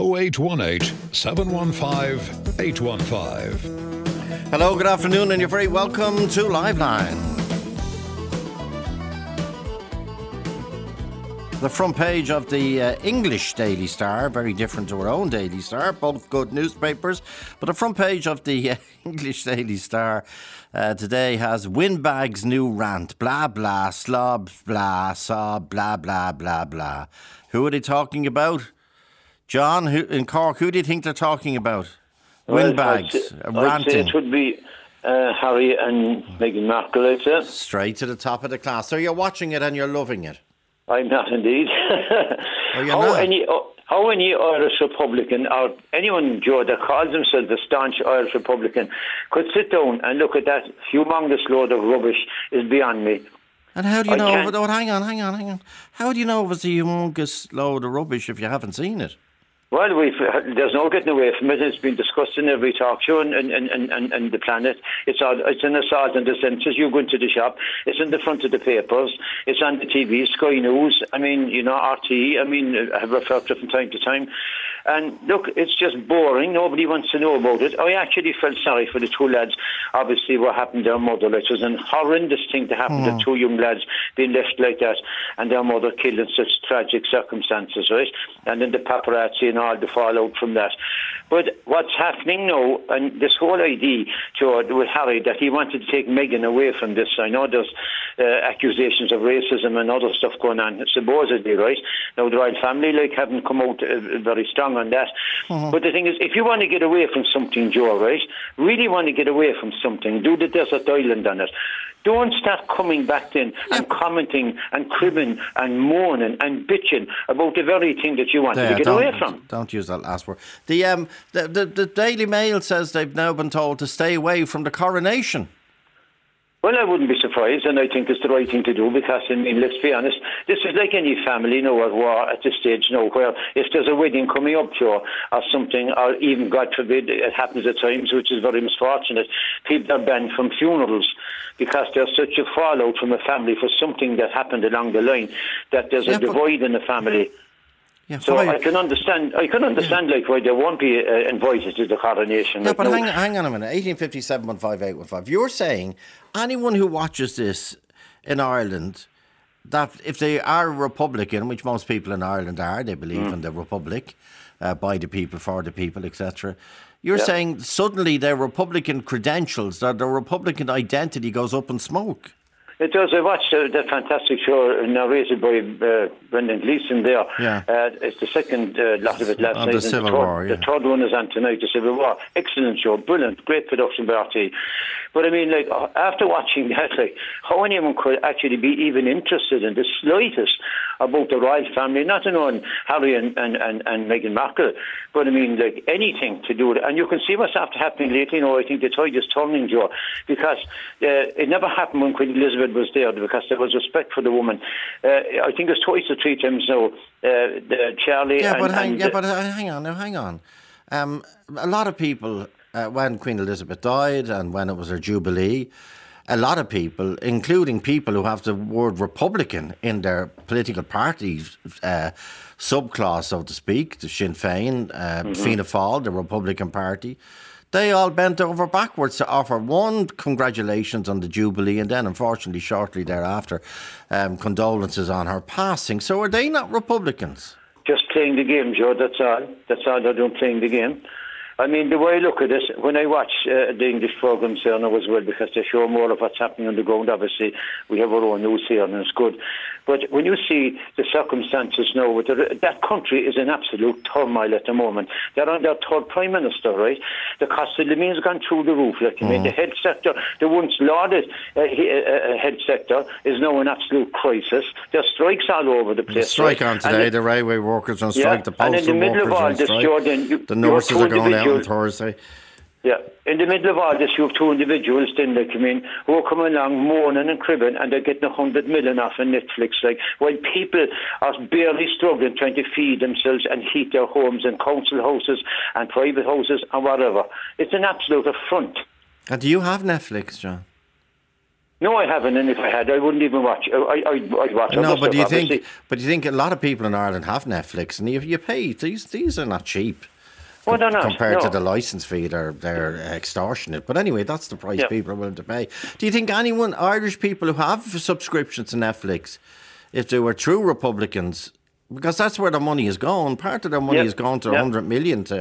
0818 715 815. Hello, good afternoon, and you're very welcome to Liveline. The front page of the English Daily Star, very different to our own Daily Star, both good newspapers, but the front page of the English Daily Star today has Windbag's new rant, blah, blah, slob, blah, sob, blah, blah, blah, blah. Who are they talking about? John, in Cork, who do you think they're talking about? Windbags, well, ranting. I'd say it would be Harry and Meghan Markle later. Straight to the top of the class. So you're watching it and you're loving it. I'm not indeed. How any Irish Republican or anyone, Joe, that calls themselves a staunch Irish Republican could sit down and look at that humongous load of rubbish is beyond me. And how do you know? Oh, hang on. How do you know it was a humongous load of rubbish if you haven't seen it? Well, there's no getting away from it. It's been discussed in every talk show and the planet. It's an assault on the senses. You go into the shop. It's in the front of the papers. It's on the TV, Sky News. I mean, you know, RTE. I mean, I have referred to it from time to time. And look, it's just boring. Nobody wants to know about it. I actually felt sorry for the two lads. Obviously, what happened to their mother, like, it was a horrendous thing to happen to two young lads being left like that and their mother killed in such tragic circumstances, right? And then the paparazzi and all the fallout from that. But what's happening now, and this whole idea, George, with Harry, that he wanted to take Meghan away from this. I know there's accusations of racism and other stuff going on, supposedly, right? Now, the royal family, like, haven't come out very strong on that. But the thing is, if you want to get away from something, Joe, right, really want to get away from something, do the desert island on it. Don't start coming back then and commenting and cribbing and moaning and bitching about the very thing that you wanted to get away from. Don't use that last word. The Daily Mail says they've now been told to stay away from the coronation. Well, I wouldn't be surprised, and I think it's the right thing to do because, I mean, let's be honest, this is like any family, you know, at war at this stage, you know, where if there's a wedding coming up, Joe, or something, or even, God forbid, it happens at times, which is very misfortunate, people are banned from funerals because there's such a fallout from a family for something that happened along the line that there's a divide in the family. Yeah, so I can understand. Like why they won't be invited to the coronation. Yeah, but hang on a minute. 1857, 15815. You're saying anyone who watches this in Ireland, that if they are Republican, which most people in Ireland are, they believe in the Republic, by the people, for the people, etc. You're saying suddenly their Republican credentials, their Republican identity goes up in smoke. It does. I watched that fantastic show narrated by Brendan Gleeson there. Yeah. It's the second lot of it last night. The third one is on tonight, the Civil War. Excellent show. Brilliant. Great production by RTE. But I mean, like, after watching that, like, how anyone could actually be even interested in the slightest about the royal family, not to know Harry and Meghan Markle, but I mean, like, anything to do with it. And you can see what's after happening lately. You know, I think the tide is turning, Joe, because it never happened when Queen Elizabeth was there, because there was respect for the woman. I think it's twice or three times now, Charlie. Yeah, hang on. A lot of people, when Queen Elizabeth died and when it was her jubilee, a lot of people, including people who have the word Republican in their political party subclass, so to speak, the Sinn Féin, Fianna Fáil, the Republican Party, they all bent over backwards to offer one congratulations on the Jubilee and then, unfortunately, shortly thereafter, condolences on her passing. So are they not Republicans? Just playing the game, Joe, that's all. That's all they're doing, playing the game. I mean, the way I look at this, when I watch the English programmes here now as well, because they show more of what's happening on the ground, obviously, we have our own news here and it's good. But when you see the circumstances now, with that country is in absolute turmoil at the moment. They're on their third Prime Minister, right? The cost of living has gone through the roof. Like, I mean, the health sector, the once lauded health sector, is now in absolute crisis. There's strikes all over the place. The strike on today, the railway workers on strike, the postal workers on strike. And in the middle of all this, Jordan, the nurses are going out. On Thursday. Yeah, in the middle of all this, you have two individuals, then, like, I mean, who are coming along moaning and cribbing, and they're getting 100 million off of Netflix, like, while people are barely struggling trying to feed themselves and heat their homes and council houses and private houses and whatever. It's an absolute affront. And do you have Netflix, John? No, I haven't, and if I had, I wouldn't even watch. I'd watch. No, but do you think a lot of people in Ireland have Netflix, and you pay? These are not cheap. Well, they're not. Compared to the licence fee, they're extortionate. But anyway, that's the price people are willing to pay. Do you think anyone, Irish people who have subscriptions to Netflix, if they were true Republicans, because that's where the money is going, part of their money is going to 100 million to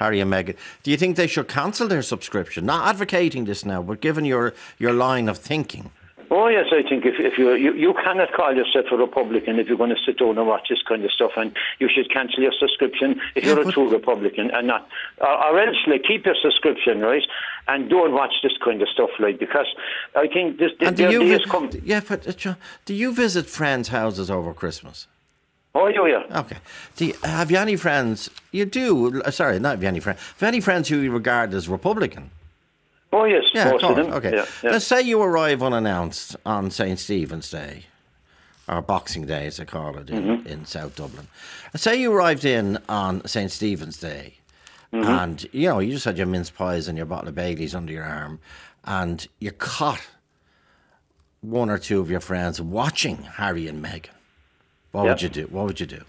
Harry and Meghan, do you think they should cancel their subscription? Not advocating this now, but given your line of thinking. Oh yes, I think if you cannot call yourself a Republican if you're going to sit down and watch this kind of stuff, and you should cancel your subscription if you're a true Republican, and not, or else like keep your subscription, right, and don't watch this kind of stuff, like, because I think do you visit friends' houses over Christmas? Oh, yeah. Okay. Have you any friends? You do. Sorry, not have you any friends. Have any friends who you regard as Republican? Oh, yes. Yeah, most of them. Okay. Yeah. Let's say you arrive unannounced on St. Stephen's Day, or Boxing Day, as they call it in South Dublin. Let's say you arrived in on St. Stephen's Day, and, you know, you just had your mince pies and your bottle of Baileys under your arm, and you caught one or two of your friends watching Harry and Meghan. What would you do? What would you do?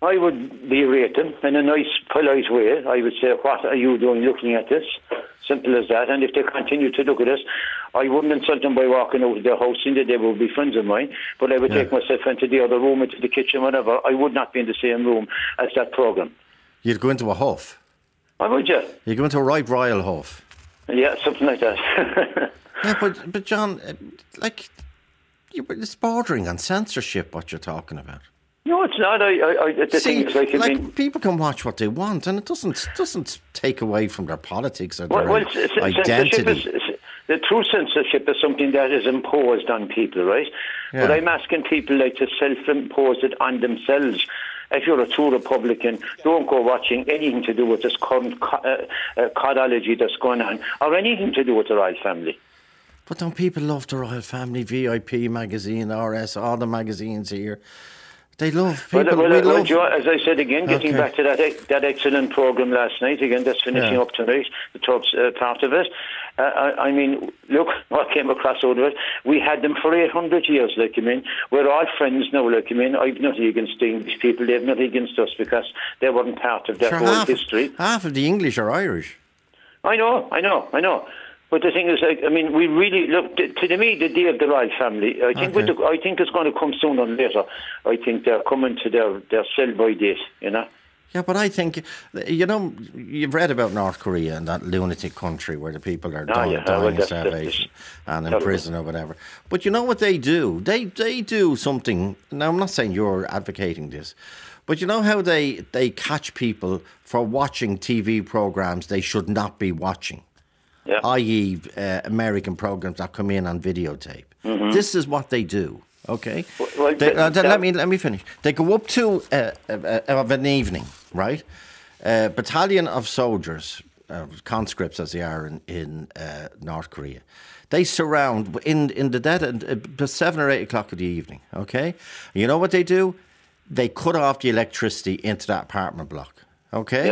I would berate them in a nice, polite way. I would say, "What are you doing looking at this?" Simple as that. And if they continue to look at us, I wouldn't insult them by walking out of their house, and they would be friends of mine, but I would take myself into the other room, into the kitchen, whatever. I would not be in the same room as that programme. You'd go into a huff? I would, yeah. You'd go into a right royal huff? Yeah, something like that. Yeah, but John, like... It's bordering on censorship, what you're talking about. No, it's not. People can watch what they want, and it doesn't take away from their politics or their identity. The true censorship is something that is imposed on people, right? Yeah. But I'm asking people like to self-impose it on themselves. If you're a true Republican, don't go watching anything to do with this current codology that's going on, or anything to do with the royal family. But don't people love the Royal Family, VIP magazine, RS, all the magazines here? They love people. Well, John, as I said again, getting back to that excellent programme last night, again, that's finishing up tonight, the top part of it. I mean, look, what came across out of it. We had them for 800 years, like you mean. We're all friends now, like you mean. I've nothing against the English people. They have nothing against us because they weren't part of their whole history. Half of the English are Irish. I know. But the thing is, I mean, we really look to me the day of the royal family. I think it's going to come sooner or later. I think they're coming to their sell by date, you know. Yeah, but I think you've read about North Korea and that lunatic country where the people are dying of starvation and in prison or whatever. But you know what they do? They do something. Now I'm not saying you're advocating this, but you know how they catch people for watching TV programs they should not be watching. Yeah. i.e. American programs that come in on videotape. This is what they do, okay? Well, let me finish. They go up to, of an evening, right? A battalion of soldiers, conscripts as they are in North Korea, they surround in the dead at 7 or 8 o'clock in the evening, okay? You know what they do? They cut off the electricity into that apartment block, okay?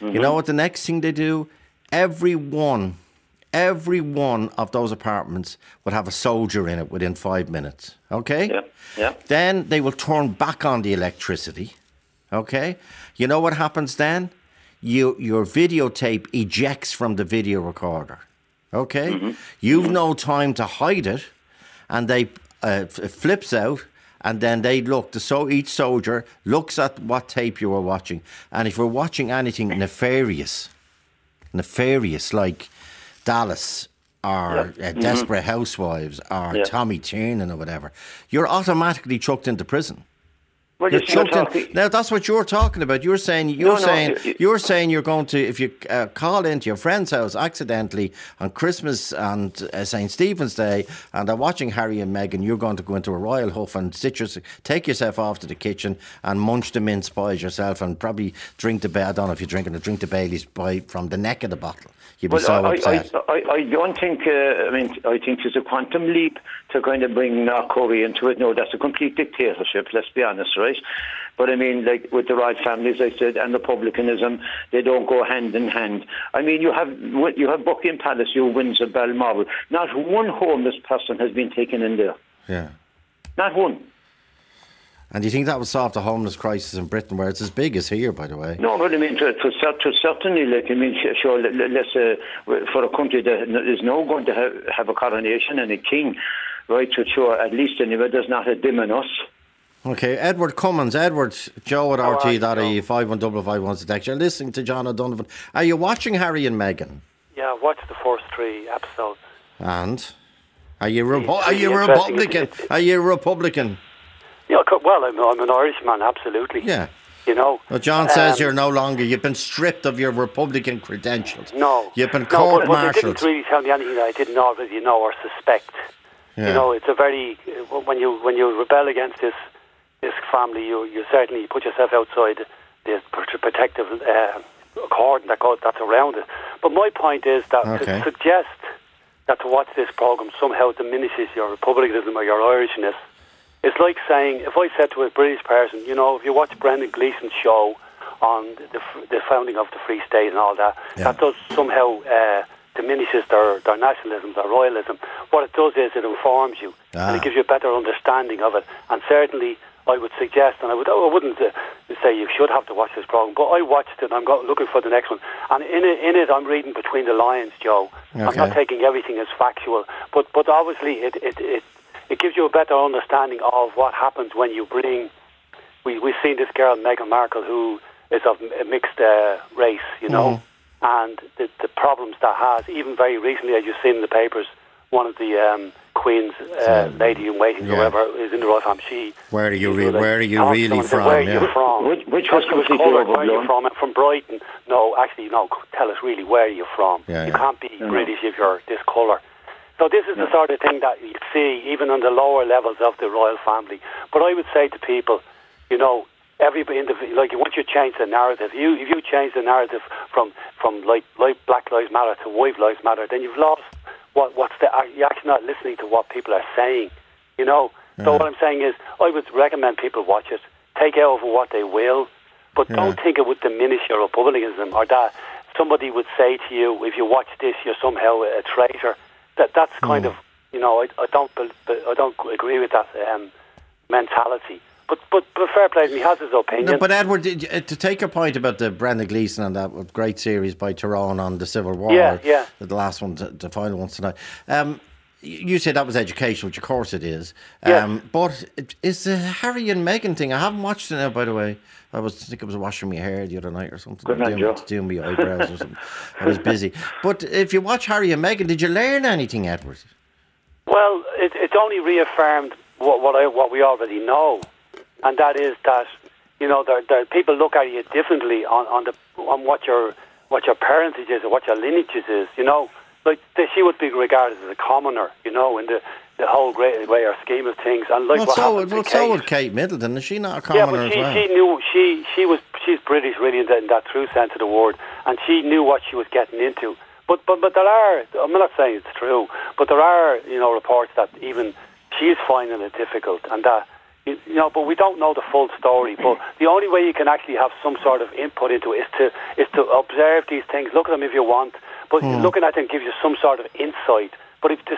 Yeah. You know what the next thing they do? Every one of those apartments would have a soldier in it within 5 minutes, okay? Yeah. Then they will turn back on the electricity, okay? You know what happens then? Your videotape ejects from the video recorder, okay? You've no time to hide it, and it flips out, and then they look. So each soldier looks at what tape you were watching, and if you're watching anything nefarious, like Dallas or Desperate Housewives or Tommy Tiernan or whatever, you're automatically chucked into prison. Well, now that's what you're talking about. You're saying you're going to, if you call into your friend's house accidentally on Christmas and St. Stephen's Day, and they're watching Harry and Meghan, you're going to go into a royal huff and take yourself off to the kitchen and munch the mince pies yourself, and probably drink the I don't know if you're drinking it, drink the Baileys from the neck of the bottle. You'd be so upset. I don't think. I mean, I think it's a quantum leap to kind of bring North Korea into it. No, that's a complete dictatorship. Let's be honest, right? right? But I mean, like with the Rod family, as I said, and the Republicanism, they don't go hand in hand. I mean, you have Buckingham Palace, you have Windsor, Balmoral. Not one homeless person has been taken in there. Yeah. Not one. And do you think that would solve the homeless crisis in Britain, where it's as big as here, by the way? No, but I mean, to certainly, like, I mean, sure, for a country that is now going to have a coronation and a king, right, to sure, at least anyway, there's not a dim in us. Okay, Edward Cummins, Edward, Joe at RT.ie, 51551's the text. You're listening to John O'Donovan. Are you watching Harry and Meghan? Yeah, I watched the first three episodes. And? Are you Republican? Are you Republican? Yeah, well, I'm an Irishman, absolutely. Yeah. You know. Well, John says you're no longer, you've been stripped of your Republican credentials. No. You've been court-martialed. But they didn't really tell me anything that I didn't already know or suspect. Yeah. You know, it's a very, when you rebel against this family, you certainly put yourself outside the protective cordon that's around it. But my point is that to suggest that to watch this programme somehow diminishes your republicanism or your Irishness, it's like saying, if I said to a British person, you know, if you watch Brendan Gleeson's show on the founding of the Free State and all that, that does somehow diminishes their nationalism, their royalism. What it does is it informs you and it gives you a better understanding of it. And certainly, I would suggest, and I wouldn't say you should have to watch this programme, but I watched it and I'm looking for the next one. And in it, I'm reading between the lines, Joe. Okay. I'm not taking everything as factual, but obviously it gives you a better understanding of what happens when you bring. We've seen this girl Meghan Markle, who is of a mixed race, you know, and the problems that has. Even very recently, as you've seen in the papers, one of the Queen's lady in waiting, whoever is in the Royal Family. Where are you really from? Where are you from? Which was completely overblown. Where are you from? From Brighton? No, actually, no. Tell us really, where are you from? Yeah, you can't be British if you're this colour. So this is the sort of thing that you see even on the lower levels of the royal family. But I would say to people, you know, everybody, like, once you change the narrative, if you change the narrative from Black Lives Matter to White Lives Matter, then you've lost. You're actually not listening to what people are saying, you know. Yeah. So what I'm saying is, I would recommend people watch it, take over what they will, but don't think it would diminish your republicanism, or that somebody would say to you, if you watch this, you're somehow a traitor. That's kind of, you know, I don't agree with that mentality. But fair play, he has his opinion. No, but Edward, to take your point about the Brendan Gleeson and that great series by Tyrone on the Civil War, the last one, the final one tonight, you said that was educational, which of course it is. But it's the Harry and Meghan thing. I haven't watched it now, by the way. I think I was washing my hair the other night or something. Doing my eyebrows or something. I was busy. But if you watch Harry and Meghan, did you learn anything, Edward? Well, it only reaffirmed what we already know. And that is that, you know, people look at you differently on what your parentage is or what your lineage is, you know. Like, she would be regarded as a commoner, you know, in the whole great way or scheme of things. And like, so would Kate Middleton. Is she not a commoner? Yeah, but she's British, really, in that true sense of the word, and she knew what she was getting into. But there are, I'm not saying it's true, but there are, you know, reports that even she's finding it difficult, and that. You know, but we don't know the full story. But the only way you can actually have some sort of input into it is to observe these things, look at them if you want. But looking at them gives you some sort of insight. But if to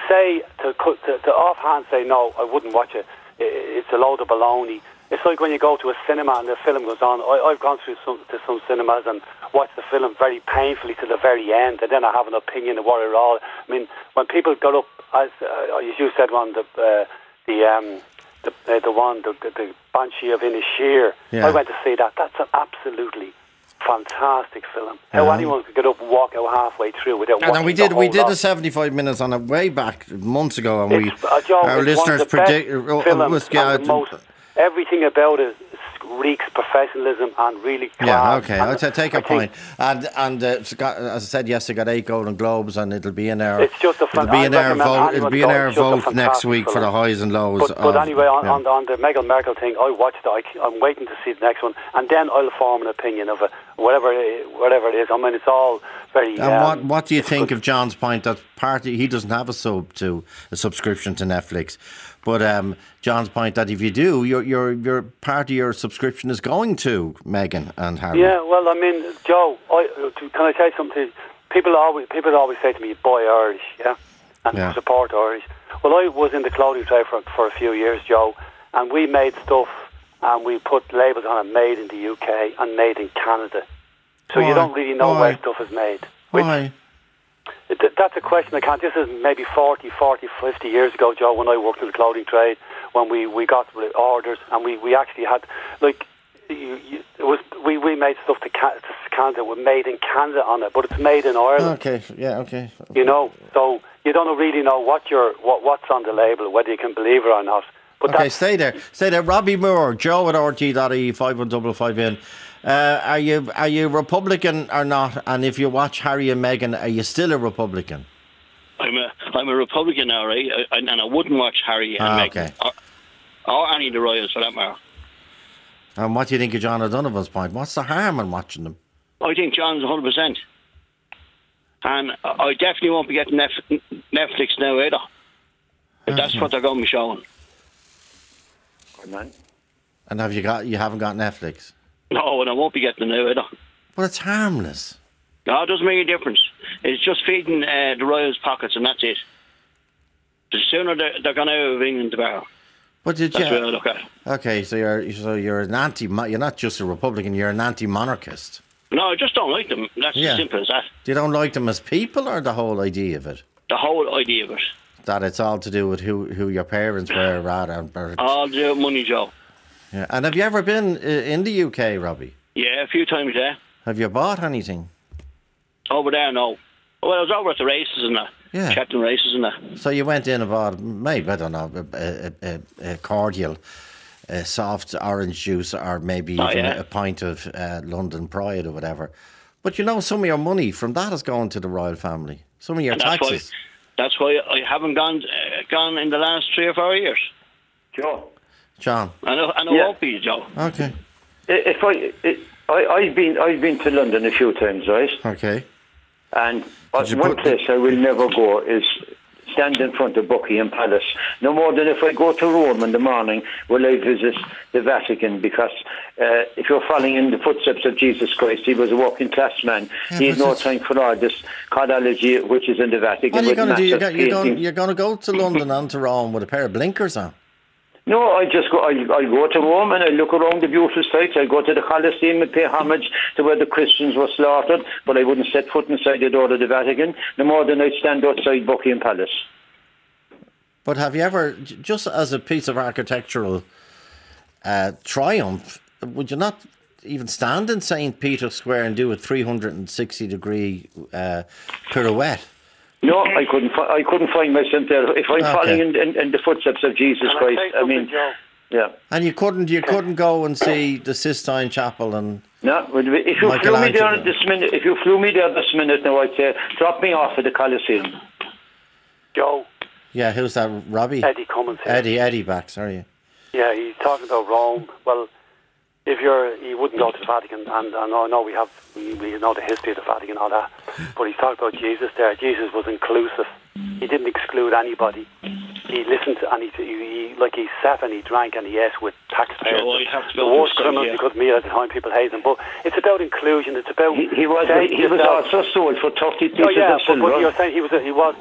offhand say, no, I wouldn't watch it, it's a load of baloney. It's like when you go to a cinema and the film goes on. I've gone through to some cinemas and watched the film very painfully to the very end, and then I have an opinion of what it all. I mean, when people got up, as you said, on the Banshee of Inisheer. Yeah. I went to see that. That's an absolutely fantastic film. How anyone could get up and walk out halfway through without. And we did the 75 minutes on it way back months ago, and our listeners predict. Everything about it reeks professionalism and really class. Yeah, okay, I'll take your point. And Scott, as I said yesterday, got 8 Golden Globes, and it'll be in our vote next week for the highs and lows. But anyway, on the Meghan Markle thing, I watched it. I'm waiting to see the next one, and then I'll form an opinion of it, whatever it is. I mean, it's all very. And what do you think of John's point that partly he doesn't have a subscription to Netflix? But John's point that if you do, your part of your subscription is going to Meghan and Harry. Yeah, well, I mean, Joe, can I say something? People always say to me, "Buy Irish," yeah, and support Irish. Well, I was in the clothing trade for a few years, Joe, and we made stuff and we put labels on it, made in the UK and made in Canada. So you don't really know where stuff is made. Why? That's a question I can't. This is maybe 40, 50 years ago, Joe, when I worked in the clothing trade, when we got orders and we actually had, like, we made stuff to Canada. We're made in Canada on it, but it's made in Ireland. Okay, yeah, okay. You know, so you don't really know what's on the label, whether you can believe it or not. But okay, stay there. Robbie Moore, Joe at RT.ie, 5155 in. Are you Republican or not? And if you watch Harry and Meghan, are you still a Republican? I'm a Republican now, right? And I wouldn't watch Harry and Meghan, okay, or any of the royals for that matter. And what do you think of John O'Donovan's point? What's the harm in watching them? I think John's 100%, and I definitely won't be getting Netflix now either. If that's what they're going to be showing. Good night. And you haven't got Netflix? No, and I won't be getting it now either. But it's harmless. No, it doesn't make any difference. It's just feeding the royals' pockets, and that's it. The sooner they're going out of England, the better. But that's the way I look at it. Okay, so you're an anti. You're not just a Republican. You're an anti-monarchist. No, I just don't like them. That's as simple as that. You don't like them as people, or the whole idea of it? The whole idea of it. That it's all to do with who your parents were, rather. All to do with money, Joe. Yeah. And have you ever been in the UK, Robbie? Yeah, a few times there. Have you bought anything? Over there, no. Well, I was over at the races and that. Yeah. Chatham races and that. So you went in and bought, maybe, I don't know, a cordial, a soft orange juice, or maybe a pint of London Pride or whatever. But you know, some of your money from that is going to the royal family. Some of your taxes. That's why I haven't gone in the last 3 or 4 years. Sure. John. I know won't be, Joe. Okay. If I've been to London a few times, right? Okay. And one place I will never go is stand in front of Buckingham Palace. No more than if I go to Rome in the morning, will I visit the Vatican, because if you're following in the footsteps of Jesus Christ, he was a working class man. Yeah, he had no time for all this cardiology, which is in the Vatican. What are you going to do? You're going to go to London and to Rome with a pair of blinkers on? No, I go to Rome and I look around the beautiful sites. I go to the Colosseum and pay homage to where the Christians were slaughtered, but I wouldn't set foot inside the door of the Vatican, no more than I'd stand outside Buckingham Palace. But have you ever, just as a piece of architectural triumph, would you not even stand in St. Peter's Square and do a 360-degree pirouette? No, I couldn't find myself there. If I'm following in the footsteps of Jesus Christ, I mean, yeah. And you couldn't go and see the Sistine Chapel and if you flew me there this minute, now I'd say drop me off at the Colosseum. Joe. Yeah, who's that? Robbie. Eddie Cummins. Eddie back. Sorry. Yeah, he's talking about Rome. Well, he wouldn't go to the Vatican, and I know we know the history of the Vatican and all that, but he's talked about Jesus there. Jesus was inclusive. He didn't exclude anybody. He listened and he sat and he drank and he ate with taxpayers. So the worst criminals you could meet at the time, people hate him. But it's about inclusion. It's about he was also sold for 30 pieces of silver. But you're saying he was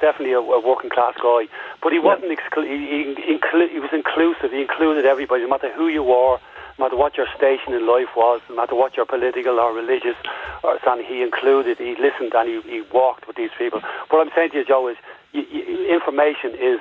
definitely a working class guy, but he wasn't he was inclusive. He included everybody, no matter who you were. No matter what your station in life was, no matter what your political or religious, and he listened and he walked with these people. What I'm saying to you, Joe, is information is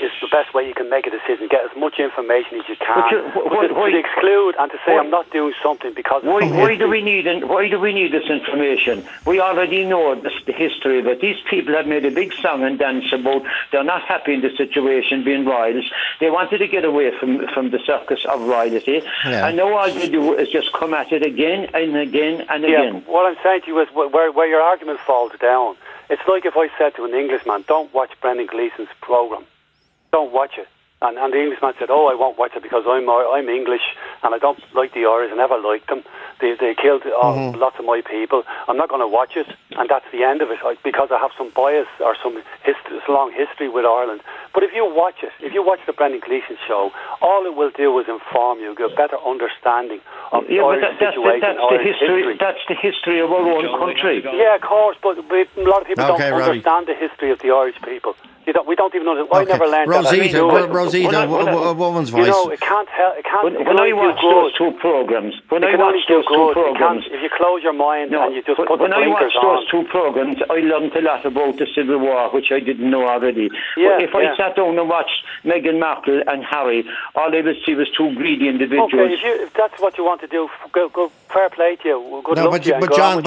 the best way you can make a decision. Get as much information as you can. To exclude and to say I'm not doing something because of why do we need this information? We already know the history of it. These people have made a big song and dance about they're not happy in the situation being royals. They wanted to get away from the circus of royalty, and now all they do is just come at it again and again and again. What I'm saying to you is where your argument falls down. It's like if I said to an Englishman, don't watch Brendan Gleeson's programme. Don't watch it. And the Englishman said, oh, I won't watch it because I'm English and I don't like the Irish. I never liked them. They killed lots of my people. I'm not going to watch it. And that's the end of it because I have some bias or some long history with Ireland. But if you watch it, if you watch the Brendan Gleeson show, all it will do is inform you, get a better understanding of the Irish situation. That's the history of our own country. Yeah, of course, but a lot of people don't understand the history of the Irish people. We don't even know. I never learned that. Rosita, a woman's voice. You know, it can't help. When I watch those two programs, if you close your mind and you just put the blinkers on. When I watch those two programs, I learned a lot about the Civil War, which I didn't know already. Yeah, but if I sat down and watched Meghan Markle and Harry, all I would see was two greedy individuals. Okay, if that's what you want to do, go. Fair play to you. Good luck to you. But John,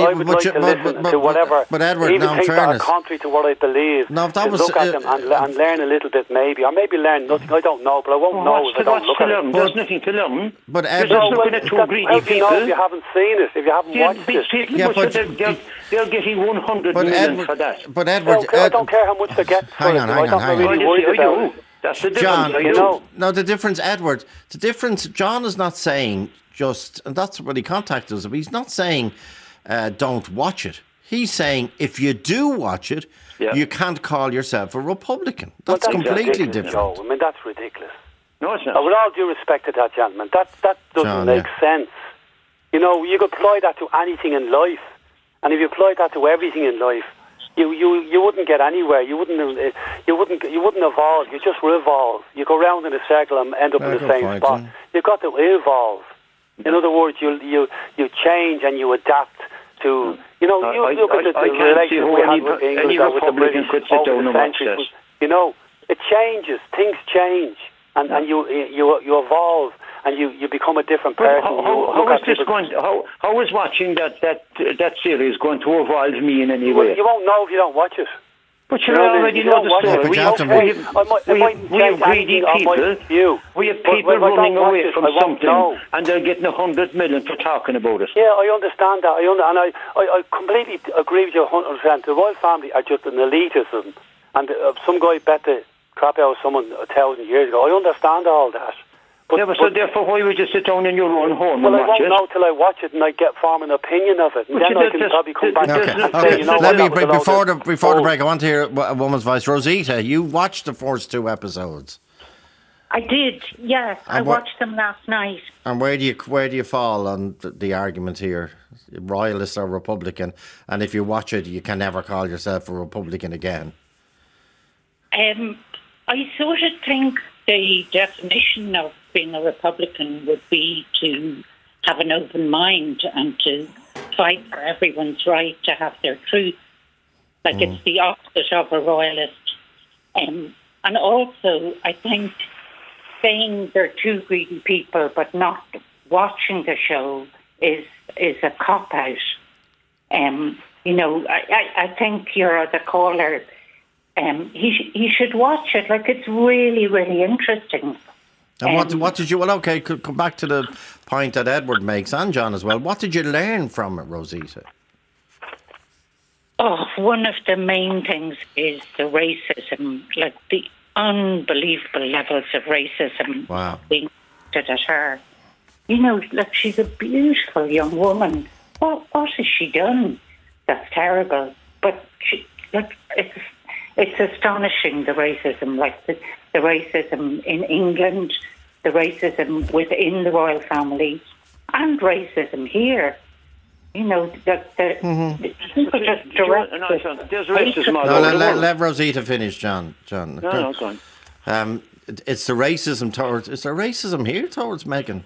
I would like to listen to whatever. But Edward, now in fairness, contrary to what I believe. No, that was look at them and learn a little bit, maybe, or maybe learn nothing. I don't know, but I won't know if I don't look at it. There's nothing to learn. But there's no greedy people. If you haven't seen it, if you haven't watched it, they're getting 100 million for that. But Edward, I don't care how much they get. Hang on. That's the difference, you know. No, the difference, Edward. The difference. John is not saying just, and that's what he contacted us. But he's not saying don't watch it. He's saying if you do watch it, you can't call yourself a Republican. That's completely different. No, I mean, that's ridiculous. No, it's not. With all due respect to that gentleman, that doesn't make sense. You know, you could apply that to anything in life. And if you apply that to everything in life, you wouldn't get anywhere. You wouldn't evolve. You just revolve. You go round in a circle and end up in the same spot. You've got to evolve. In other words, you change and you adapt to... You know, you look at the relationship we had with England or with the British over the centuries. You know, it changes. Things change, and you evolve, and you become a different person. How is watching that series going to evolve me in any way? Well, you won't know if you don't watch it. But you already know the story. We have greedy people. We have people running away from something, and they're getting 100 million for talking about it. Yeah, I understand that. I completely agree with you 100%. The royal family are just an elitism. And some guy bet the crap out of someone 1,000 years ago. I understand all that. So therefore, why would you sit down in your own home and watch it? Well, I won't know till I watch it and I form an opinion of it. And then I can probably come back and say, you know what? Before the break, I want to hear a woman's voice. Rosita, you watched the first two episodes. I did, yes. I watched them last night. And where do you fall on the argument here? Royalist or Republican? And if you watch it, you can never call yourself a Republican again. I sort of think the definition of being a Republican would be to have an open mind and to fight for everyone's right to have their truth. Like it's the opposite of a royalist. And also, I think saying they're two greedy people but not watching the show is a cop-out. You know, I think your other caller, he should watch it. Like, it's really, really interesting. And what did you... Well, OK, could come back to the point that Edward makes and John as well. What did you learn from it, Rosita? Oh, one of the main things is the racism, like the unbelievable levels of racism being directed at her. You know, like, she's a beautiful young woman. What has she done? That's terrible. But she, like, it's astonishing, the racism, like the racism in England, the racism within the royal family, and racism here. You know, there's racism. Let Rosita finish, John. No, go on. It's the racism towards. Is there racism here towards Meghan?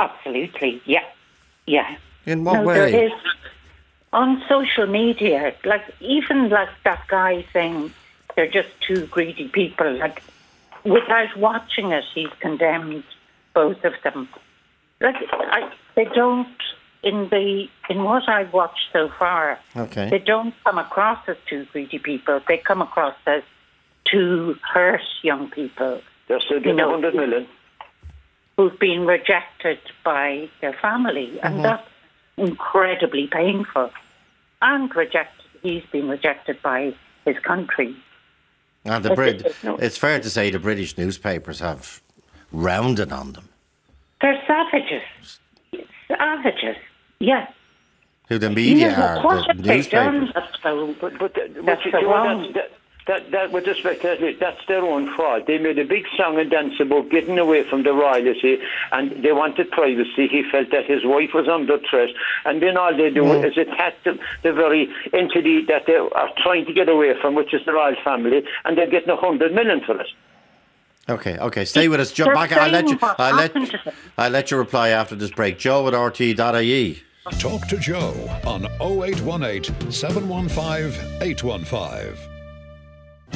Absolutely, yeah. In what way? There is. On social media, like, even like that guy saying they're just two greedy people, like, without watching it, he's condemned both of them. Like, they don't, in what I've watched so far, they don't come across as two greedy people. They come across as two hurt young people. They're still getting 100 million. Who've been rejected by their family, and that's incredibly painful. And he's been rejected by his country. And the it's fair to say the British newspapers have rounded on them. They're savages. Savages, yeah. Who the media are, the newspapers. But with respect, that's their own fault. They made a big song and dance about getting away from the royalty, and they wanted privacy. He felt that his wife was under threat, and then all they do is attack the very entity that they are trying to get away from, which is the royal family, and they're getting 100 million for it. Okay, okay, stay with us. Jump back. I'll let you reply after this break. Joe at RTE.ie. Talk to Joe on 0818 715 815.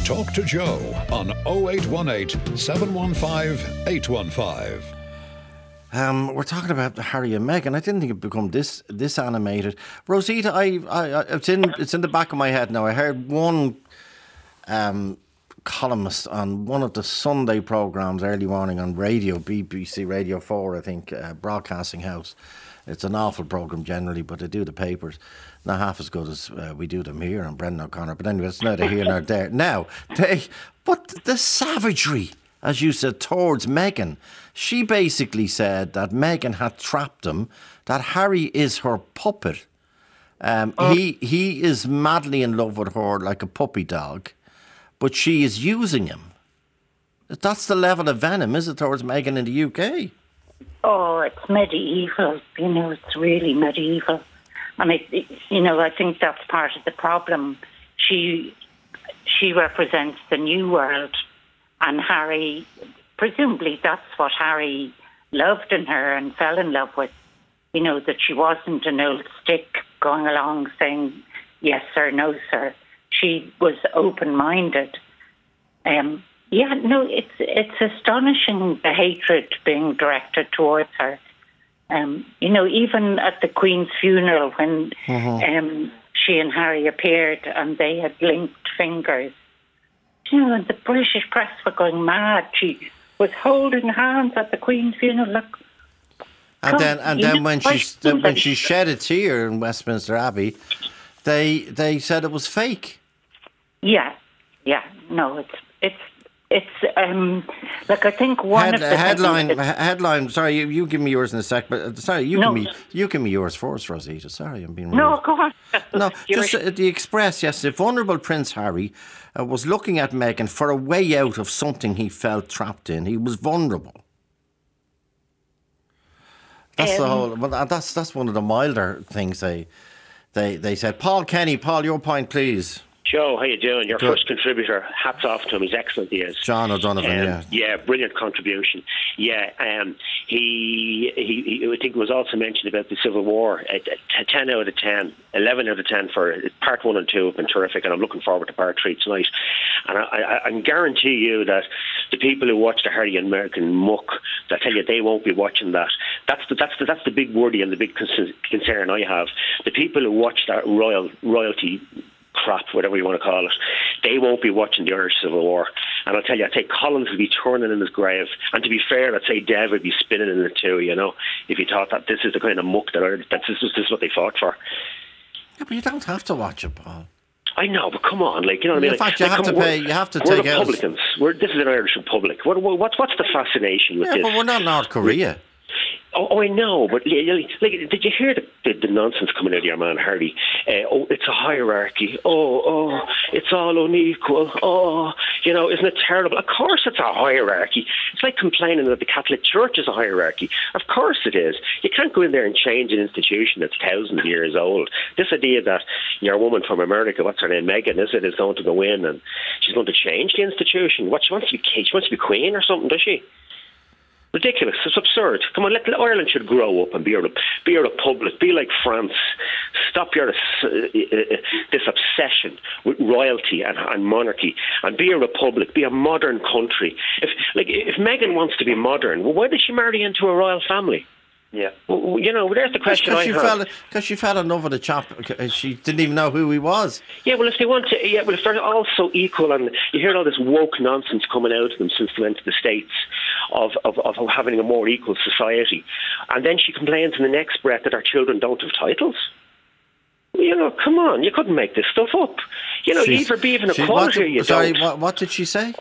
Talk to Joe on 0818 715 815. We're talking about Harry and Meghan. I didn't think it'd become this animated. Rosita, it's in the back of my head now. I heard one columnist on one of the Sunday programmes early morning on radio, BBC Radio 4, I think, Broadcasting House. It's an awful programme generally, but they do the papers. Not half as good as we do them here on Brendan O'Connor. But anyway, it's neither here nor there. Now, but the savagery, as you said, towards Meghan. She basically said that Meghan had trapped him, that Harry is her puppet. He is madly in love with her like a puppy dog, but she is using him. That's the level of venom, is it, towards Meghan in the UK? Oh, it's medieval. You know, it's really medieval. And I think that's part of the problem. She represents the new world, and Harry, presumably that's what Harry loved in her and fell in love with. You know, that she wasn't an old stick going along saying, yes, sir, no, sir. She was open-minded. Yeah, no, it's astonishing the hatred being directed towards her. You know, even at the Queen's funeral when she and Harry appeared and they had linked fingers, you know, and the British press were going mad. She was holding hands at the Queen's funeral. Look, when she shed a tear in Westminster Abbey, they said it was fake. Yeah, no, It's I think one of the headline. Sorry, you give me yours in a sec. But you give me yours first, Rosita. Sorry, I'm being rude. No, go on. No, just the Express. Yes, the vulnerable Prince Harry was looking at Meghan for a way out of something he felt trapped in. He was vulnerable. That's the whole. Well, that's one of the milder things they said. Paul Kenny, Paul, your point, please. Joe, how you doing? Your first contributor. Hats off to him. He's excellent, he is. John O'Donovan, Yeah, brilliant contribution. Yeah, he I think it was also mentioned about the Civil War. 10 out of 10, 11 out of 10 for part 1 and 2 have been terrific, and I'm looking forward to part 3 tonight. And I can guarantee you that the people who watch the Harry and Meghan muck, I tell you, they won't be watching that. That's the big worry and the big concern I have. The people who watch that royalty crap, whatever you want to call it, they won't be watching the Irish Civil War. And I'll tell you, I'd say Collins would be turning in his grave. And to be fair, I'd say Dev would be spinning in it too, you know, if he thought that this is the kind of muck that this is what they fought for. Yeah, but you don't have to watch it, Paul. I know, but come on, like, you know what I mean? In fact, you have to take out... We're Republicans. This is an Irish Republic. What's the fascination with this? Yeah, but we're not North Korea. Oh, I know, but like, did you hear the nonsense coming out of your man, Harry? It's a hierarchy. Oh, it's all unequal. Oh, you know, isn't it terrible? Of course it's a hierarchy. It's like complaining that the Catholic Church is a hierarchy. Of course it is. You can't go in there and change an institution that's thousands of years old. This idea that your woman from America, what's her name, Meghan, is going to go in and she's going to change the institution. What, she wants to be queen or something, does she? Ridiculous. It's absurd. Come on, Ireland should grow up and be a republic. Be like France. Stop this obsession with royalty and monarchy, and be a republic. Be a modern country. If Meghan wants to be modern, well, why did she marry into a royal family? Yeah. Well, you know, there's the question I had. Because she fell in love with a chap, she didn't even know who he was. Yeah, well, if they're all so equal, and you hear all this woke nonsense coming out of them since they went to the States of having a more equal society. And then she complains in the next breath that our children don't have titles. You know, come on, you couldn't make this stuff up. You know, either be even a quality or you don't. Sorry, what did she say?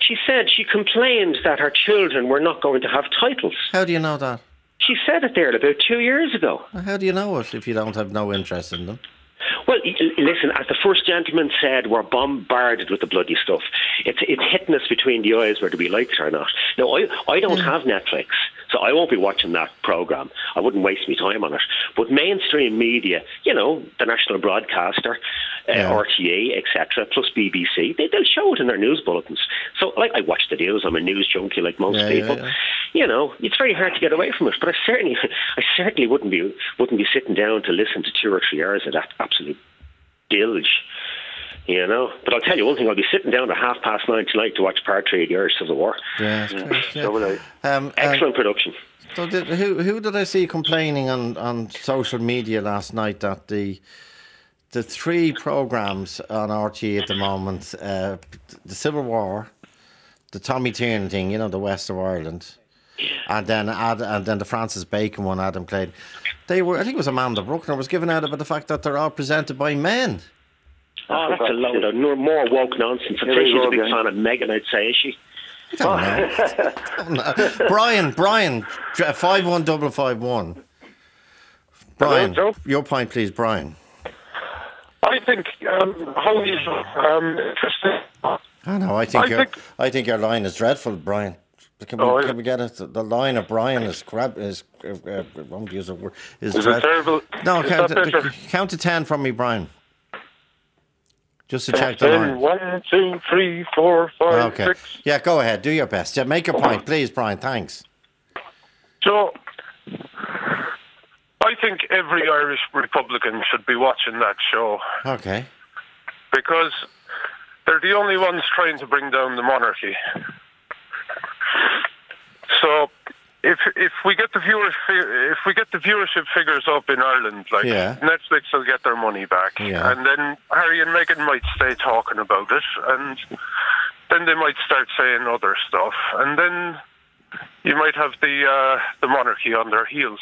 She said she complained that her children were not going to have titles. How do you know that? She said it there about 2 years ago. How do you know it if you don't have no interest in them? Well, listen, as the first gentleman said, we're bombarded with the bloody stuff. It's hitting us between the eyes whether we like it or not. Now, I don't have Netflix, so I won't be watching that programme. I wouldn't waste my time on it. But mainstream media, you know, the national broadcaster, RTE, etc., plus BBC, they'll show it in their news bulletins. So, like, I watch the news. I'm a news junkie like most people. Yeah, yeah. You know, it's very hard to get away from it. But I certainly wouldn't be sitting down to listen to 2 or 3 hours of that absolute bilge, you know. But I'll tell you one thing: I'll be sitting down at 9:30 tonight to watch Part 3 of the Irish Civil War. Yeah, yeah. Excellent production. So, who did I see complaining on social media last night that the three programmes on RTE at the moment, the Civil War, the Tommy Tiernan thing, you know, the West of Ireland, and then the Francis Bacon one Adam Clayton, they were, I think it was Amanda Bruckner was giving out about the fact that they're all presented by men. Oh, that's a load of more woke nonsense. I think she's a big fan of Meghan, I'd say, is she? I don't know. Brian, 51551. Brian, hello, your point, please, Brian. I think Holly's interesting. I know. I think your line is dreadful, Brian. Can we get it? The line of Brian is crap. I won't use a word. Is it terrible? No, count to 10 from me, Brian. Just to check the line. 1, 2, 3, 4, 5, okay. 6. Yeah, go ahead. Do your best. Yeah, make your point, please, Brian. Thanks. So, I think every Irish Republican should be watching that show. Okay. Because they're the only ones trying to bring down the monarchy. So, if we get the viewership figures up in Ireland, like Netflix will get their money back, and then Harry and Meghan might stay talking about it, and then they might start saying other stuff, and then you might have the monarchy on their heels.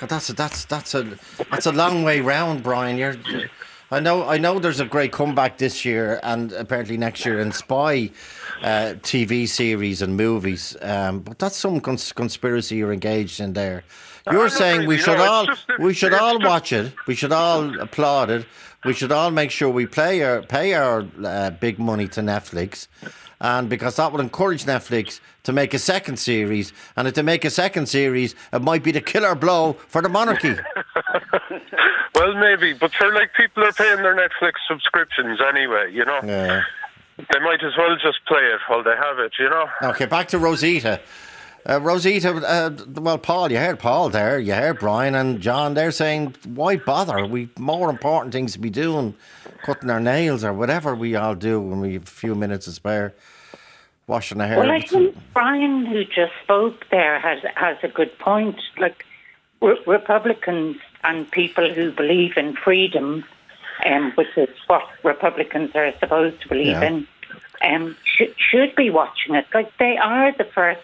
God, that's a long way round, Brian. I know there's a great comeback this year and apparently next year in spy TV series and movies, but that's some conspiracy you're engaged in there. You're saying we should all watch it, we should all applaud it, we should all make sure we pay our big money to Netflix, and because that would encourage Netflix to make a second series, and if they make a second series, it might be the killer blow for the monarchy. Well, maybe, but sure, like, people are paying their Netflix subscriptions anyway, you know. Yeah. They might as well just play it while they have it, you know. Okay, back to Rosita. Well, Paul, you heard Paul there, you heard Brian and John, they're saying, why bother? We've more important things to be doing, cutting our nails or whatever we all do when we have a few minutes to spare, washing our hair. Well, I think Brian, who just spoke there, has a good point. Like, Republicans and people who believe in freedom, which is what Republicans are supposed to believe in, should be watching it. Like, they are the first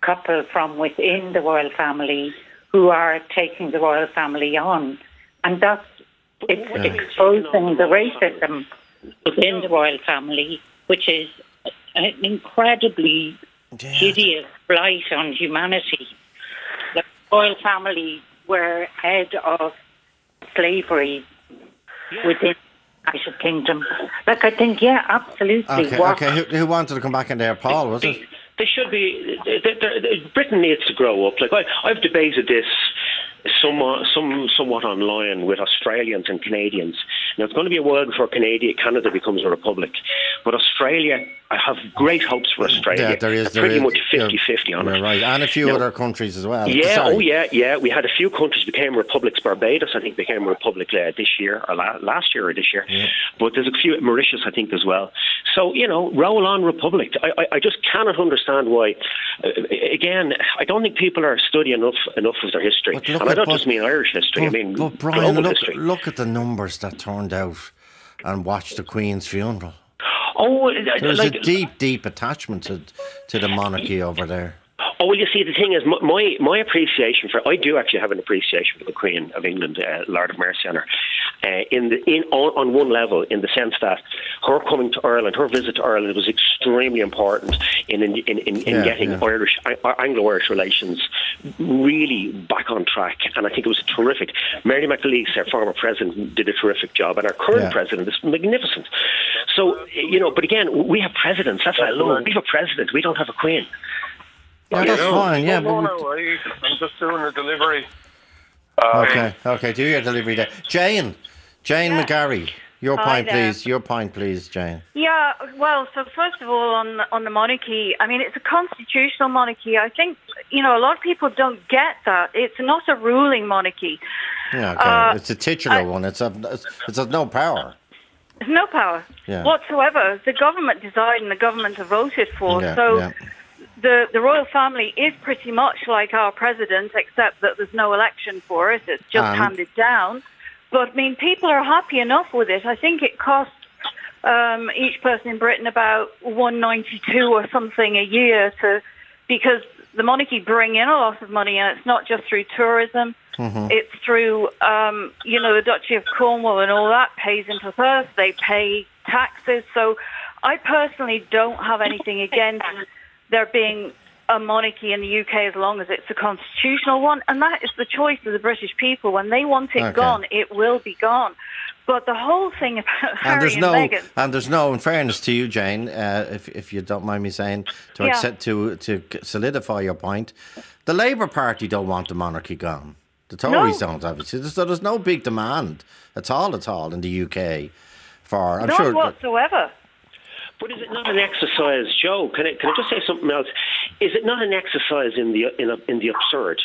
couple from within the royal family who are taking the royal family on, and it's exposing the racism within the royal family, which is an incredibly hideous blight on humanity. The royal family were head of slavery within the United Kingdom. Like, I think, absolutely. Okay. Who wanted to come back in there? Paul, was it? They should be. Britain needs to grow up. Like, I've debated this somewhat online with Australians and Canadians. Now, it's going to be a while before Canada becomes a republic, but Australia, I have great hopes for Australia. Yeah, there is pretty much 50-50 on it. Right, and a few other countries as well. Yeah, we had a few countries became republics. Barbados, I think, became a republic this year or last year or this year. Yeah. But there's a few, Mauritius, I think, as well. So, you know, roll on republic. I just cannot understand why. Again, I don't think people are studying enough of their history. And I don't just mean Irish history, I mean Brian, global history. Look at the numbers that turned out and watched the Queen's funeral. Oh, there's a deep attachment to the monarchy over there. Oh, well, you see, the thing is, my appreciation for... I do actually have an appreciation for the Queen of England, Lord of Mercy on her, on one level, in the sense that her coming to Ireland, her visit to Ireland was extremely important in getting Irish, Anglo-Irish relations really back on track. And I think it was terrific. Mary McAleese, our former president, did a terrific job, and our current president is magnificent. So, you know, but again, we have presidents. That's why I love it. We have a president. We don't have a Queen. Yeah, that's fine. Yeah, but I'm just doing a delivery. Okay. Do your delivery there, Jane McGarry. Your point, please. Your point, please, Jane. Yeah. Well, so first of all, on the monarchy, I mean, it's a constitutional monarchy. I think a lot of people don't get that. It's not a ruling monarchy. Yeah. Okay. It's a titular one. It's no power. There's no power whatsoever. The government decided, and the government have voted for. The royal family is pretty much like our president, except that there's no election for it. It's just handed down. But, I mean, people are happy enough with it. I think it costs each person in Britain about $1.92 or something a year because the monarchy bring in a lot of money, and it's not just through tourism. Mm-hmm. It's through, the Duchy of Cornwall and all that pays into Perth. They pay taxes. So I personally don't have anything against there being a monarchy in the UK as long as it's a constitutional one. And that is the choice of the British people. When they want it gone, it will be gone. But the whole thing about Harry and Meghan... And there's no, in fairness to you, Jane, if you don't mind me saying, to solidify your point, the Labour Party don't want the monarchy gone. The Tories don't, obviously. So there's no big demand at all in the UK for... None whatsoever. But is it not an exercise, Joe? Can I just say something else? Is it not an exercise in the absurd?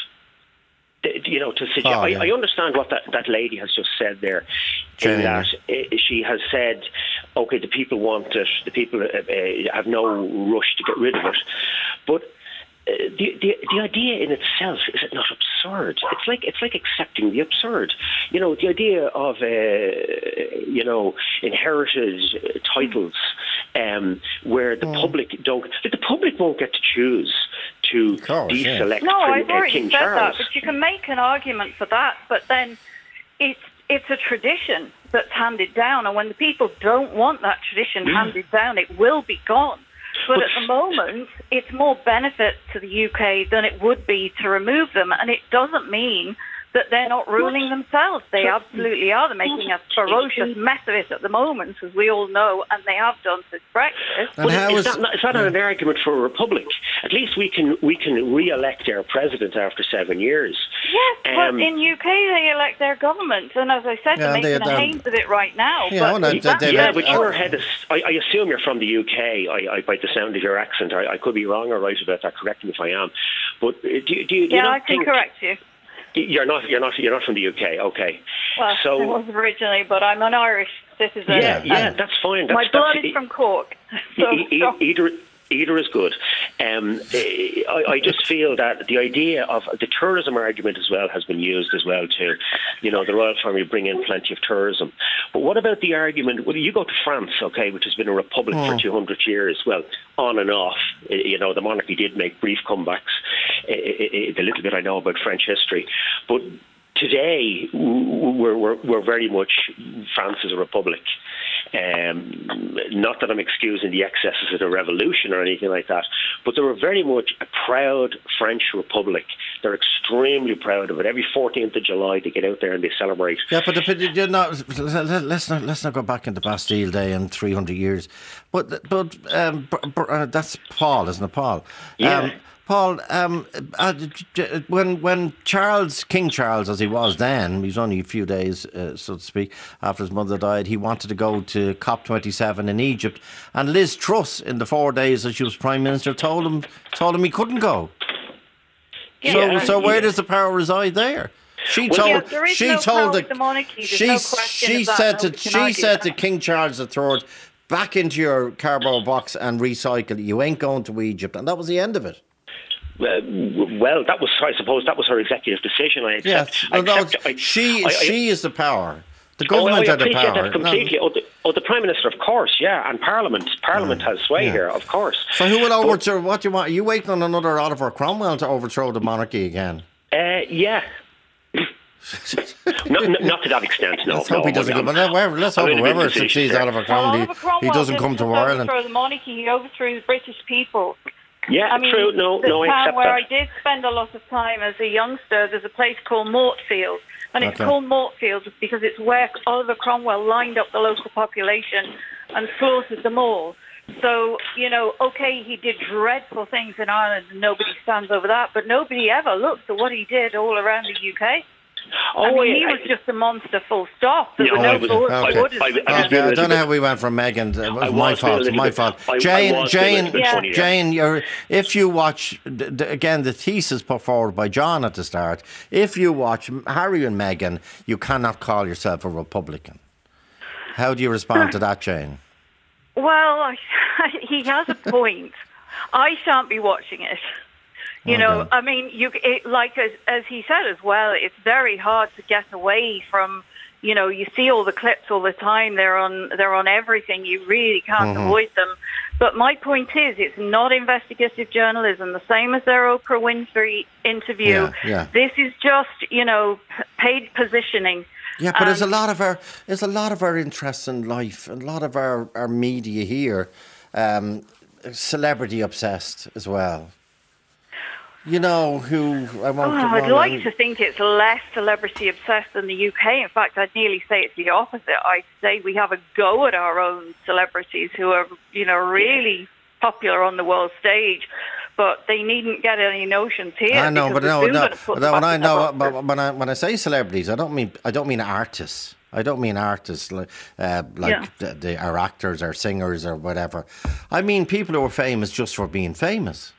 To suggest, I understand what that lady has just said there, in that she has said, okay, the people want it, the people have no rush to get rid of it, but. The idea in itself, is it not absurd? It's like accepting the absurd. The idea of inherited titles where the public won't get to choose to deselect King Charles. No, I've already said that, but you can make an argument for that. But then it's a tradition that's handed down, and when the people don't want that tradition handed down, it will be gone. But at the moment, it's more benefit to the UK than it would be to remove them. And it doesn't mean that they're not ruling themselves. They absolutely are. They're making a ferocious mess of it at the moment, as we all know, and they have done since Brexit. But is that an argument for a republic? At least we can re-elect our president after 7 years. Yes, but in UK they elect their government, and as I said, they're making a hames of it right now. Yeah, but your head is... I assume you're from the UK. I by the sound of your accent, I could be wrong or right about that. Correct me if I am. But I can correct you. You're not from the UK, okay. Well, I was originally, but I'm an Irish citizen. Yeah, that's fine. My blood is from Cork. So either is good. I just feel that the idea of the tourism argument as well has been used as well to, the royal family bring in plenty of tourism. But what about the argument? Well, you go to France, okay, which has been a republic for 200 years. Well, on and off, the monarchy did make brief comebacks. The little bit I know about French history, but today we're very much France is a republic. Not that I'm excusing the excesses of the revolution or anything like that, but they were very much a proud French republic. They're extremely proud of it. Every 14th of July they get out there and they celebrate. Yeah, but let's not go back into Bastille Day in 300 years. But that's Paul, isn't it, Paul? Yeah. Paul, when King Charles, as he was then, he was only a few days, so to speak, after his mother died, he wanted to go to COP27 in Egypt, and Liz Truss, in the 4 days that she was Prime Minister, told him he couldn't go. Yeah, so where does the power reside there? She said to King Charles III, back into your cardboard box and recycle. You ain't going to Egypt, and that was the end of it. Well, that was, I suppose, that was her executive decision. I accept. Yes. She is the power. The government had the power. That completely. No. The Prime Minister, of course, yeah, and Parliament has sway here, of course. So who will overthrow? What do you want? Are you waiting on another Oliver Cromwell to overthrow the monarchy again? Yeah. Not to that extent, no. Let's hope he doesn't. Let's hope whoever succeeds Oliver Cromwell, he doesn't come to Ireland. He overthrew the monarchy, he overthrew the British people. Yeah, I mean, true. No, I accept that. I did spend a lot of time as a youngster, there's a place called Mortfield. And it's called Mortfield because it's where Oliver Cromwell lined up the local population and slaughtered them all. So, he did dreadful things in Ireland and nobody stands over that, but nobody ever looked at what he did all around the UK. He was just a monster, full stop. I don't know how we went from Meghan. It was my fault. Jane, if you watch, again, the thesis put forward by John at the start, if you watch Harry and Meghan, you cannot call yourself a Republican. How do you respond to that, Jane? Well, he has a point. I shan't be watching it. As he said as well, it's very hard to get away from, you see all the clips all the time. They're on everything. You really can't avoid them. But my point is, it's not investigative journalism, the same as their Oprah Winfrey interview. Yeah. This is just, paid positioning. Yeah, but there's a lot of our interest in life, a lot of our media here, celebrity obsessed as well. I'd like to think it's less celebrity obsessed than the UK. In fact, I'd nearly say it's the opposite. I'd say we have a go at our own celebrities who are, really popular on the world stage, but they needn't get any notions here. I know, when I say celebrities, I don't mean artists. I don't mean artists our actors or singers or whatever. I mean people who are famous just for being famous.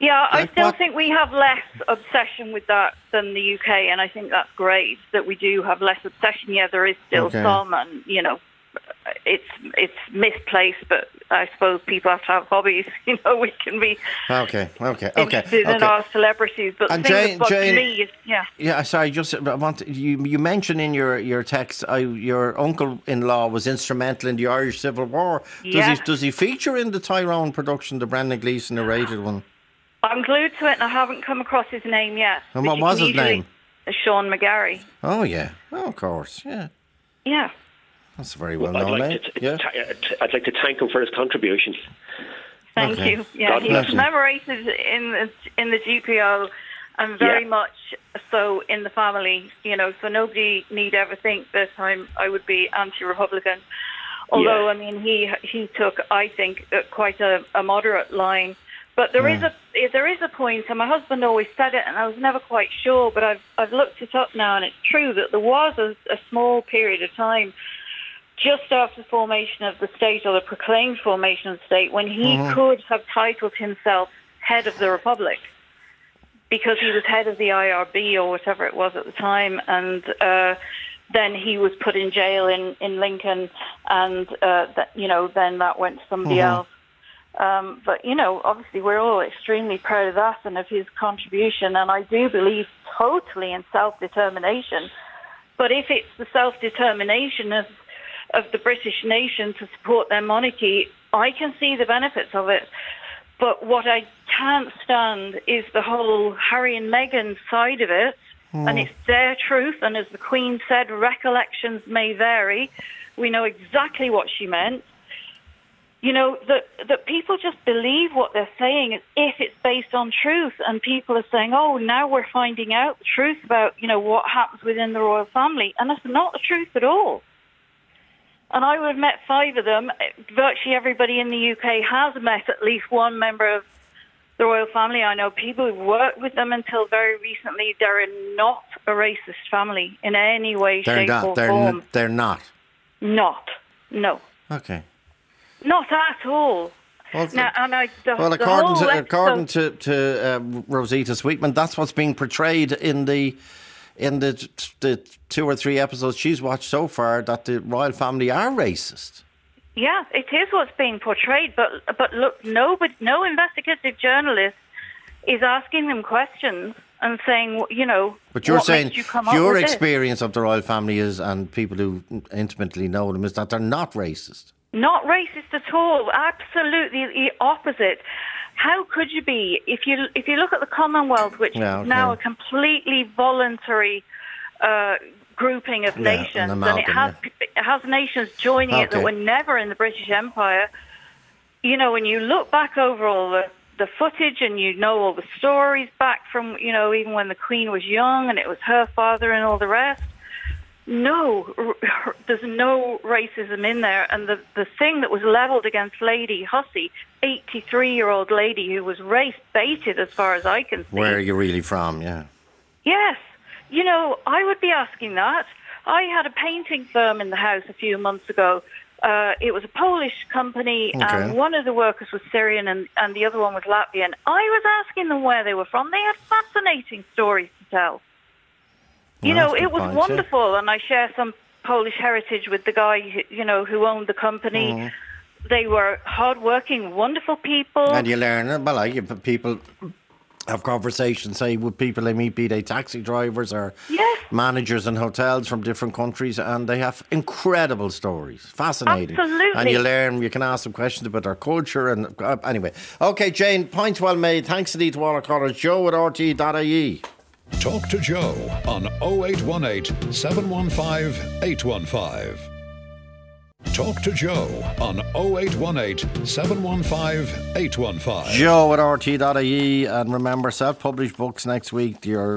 Yeah, I still think we have less obsession with that than the UK, and I think that's great that we do have less obsession. Yeah, there is still some, and it's misplaced, but I suppose people have to have hobbies. We can be interested in our celebrities, but and Jane, me is, sorry, just I want you mentioned in your text your uncle-in-law was instrumental in the Irish Civil War. Does he feature in the Tyrone production, the Brendan Gleeson narrated one? I'm glued to it and I haven't come across his name yet. And what was his name? Sean McGarry. Oh, yeah. Oh, of course. Yeah. Yeah. That's a very well-known name. I'd like to thank him for his contribution. Thank you. Yeah, he's commemorated in the GPO and very much so in the family, so nobody need ever think that I would be anti-Republican. Although, he took, I think, quite a moderate line. But there is a point, and my husband always said it, and I was never quite sure, but I've looked it up now, and it's true that there was a small period of time just after the formation of the state, or the proclaimed formation of the state, when he could have titled himself head of the Republic, because he was head of the IRB or whatever it was at the time, and then he was put in jail in Lincoln, and then that went to somebody else. But, obviously we're all extremely proud of that and of his contribution, and I do believe totally in self-determination. But if it's the self-determination of the British nation to support their monarchy, I can see the benefits of it. But what I can't stand is the whole Harry and Meghan side of it, and it's their truth, and as the Queen said, recollections may vary. We know exactly what she meant. That people just believe what they're saying as if it's based on truth, and people are saying, oh, now we're finding out the truth about, what happens within the royal family, and that's not the truth at all. And I would have met 5 of them. Virtually everybody in the UK has met at least one member of the royal family. I know people who worked with them until very recently. They're not a racist family in any way, shape or form. They're not? No. Okay. Not at all. According to Rosita Sweetman, that's what's being portrayed in the 2 or 3 episodes she's watched so far, that the royal family are racist. Yeah, it is what's being portrayed. But look, no investigative journalist is asking them questions. and saying, you know, but you're saying you come your up with experience this? Of the royal family is, and people who intimately know them, is that they're not racist. Not racist at all. Absolutely the opposite. How could you be? If you look at the Commonwealth, which is now a completely voluntary grouping of nations, and it has nations joining it that were never in the British Empire. You know, when you look back over all the footage, and you know all the stories back from, you know, even when the Queen was young and it was her father and all the rest, no, there's no racism in there. And the thing that was levelled against Lady Hussey, 83-year-old lady who was race-baited as far as I can see. Where are you really from, yeah. Yes. You know, I would be asking that. I had a painting firm in the house a few months ago. It was a Polish company, and one of the workers was Syrian and the other one was Latvian. I was asking them where they were from. They had fascinating stories to tell. You know, it was wonderful, and I share some Polish heritage with the guy, you know, who owned the company. Mm. They were hardworking, wonderful people. And you learn, well, like, people have conversations, say, with people they meet, be they taxi drivers or managers in hotels from different countries, and they have incredible stories. Fascinating. Absolutely. And you learn, you can ask them questions about their culture. And anyway. OK, Jane, points well made. Thanks indeed to all our callers. Joe at RTE.ie. Talk to Joe on 0818 715 815. Talk to Joe on 0818 715 815. Joe at RT.ie. And remember, self-published books next week. Your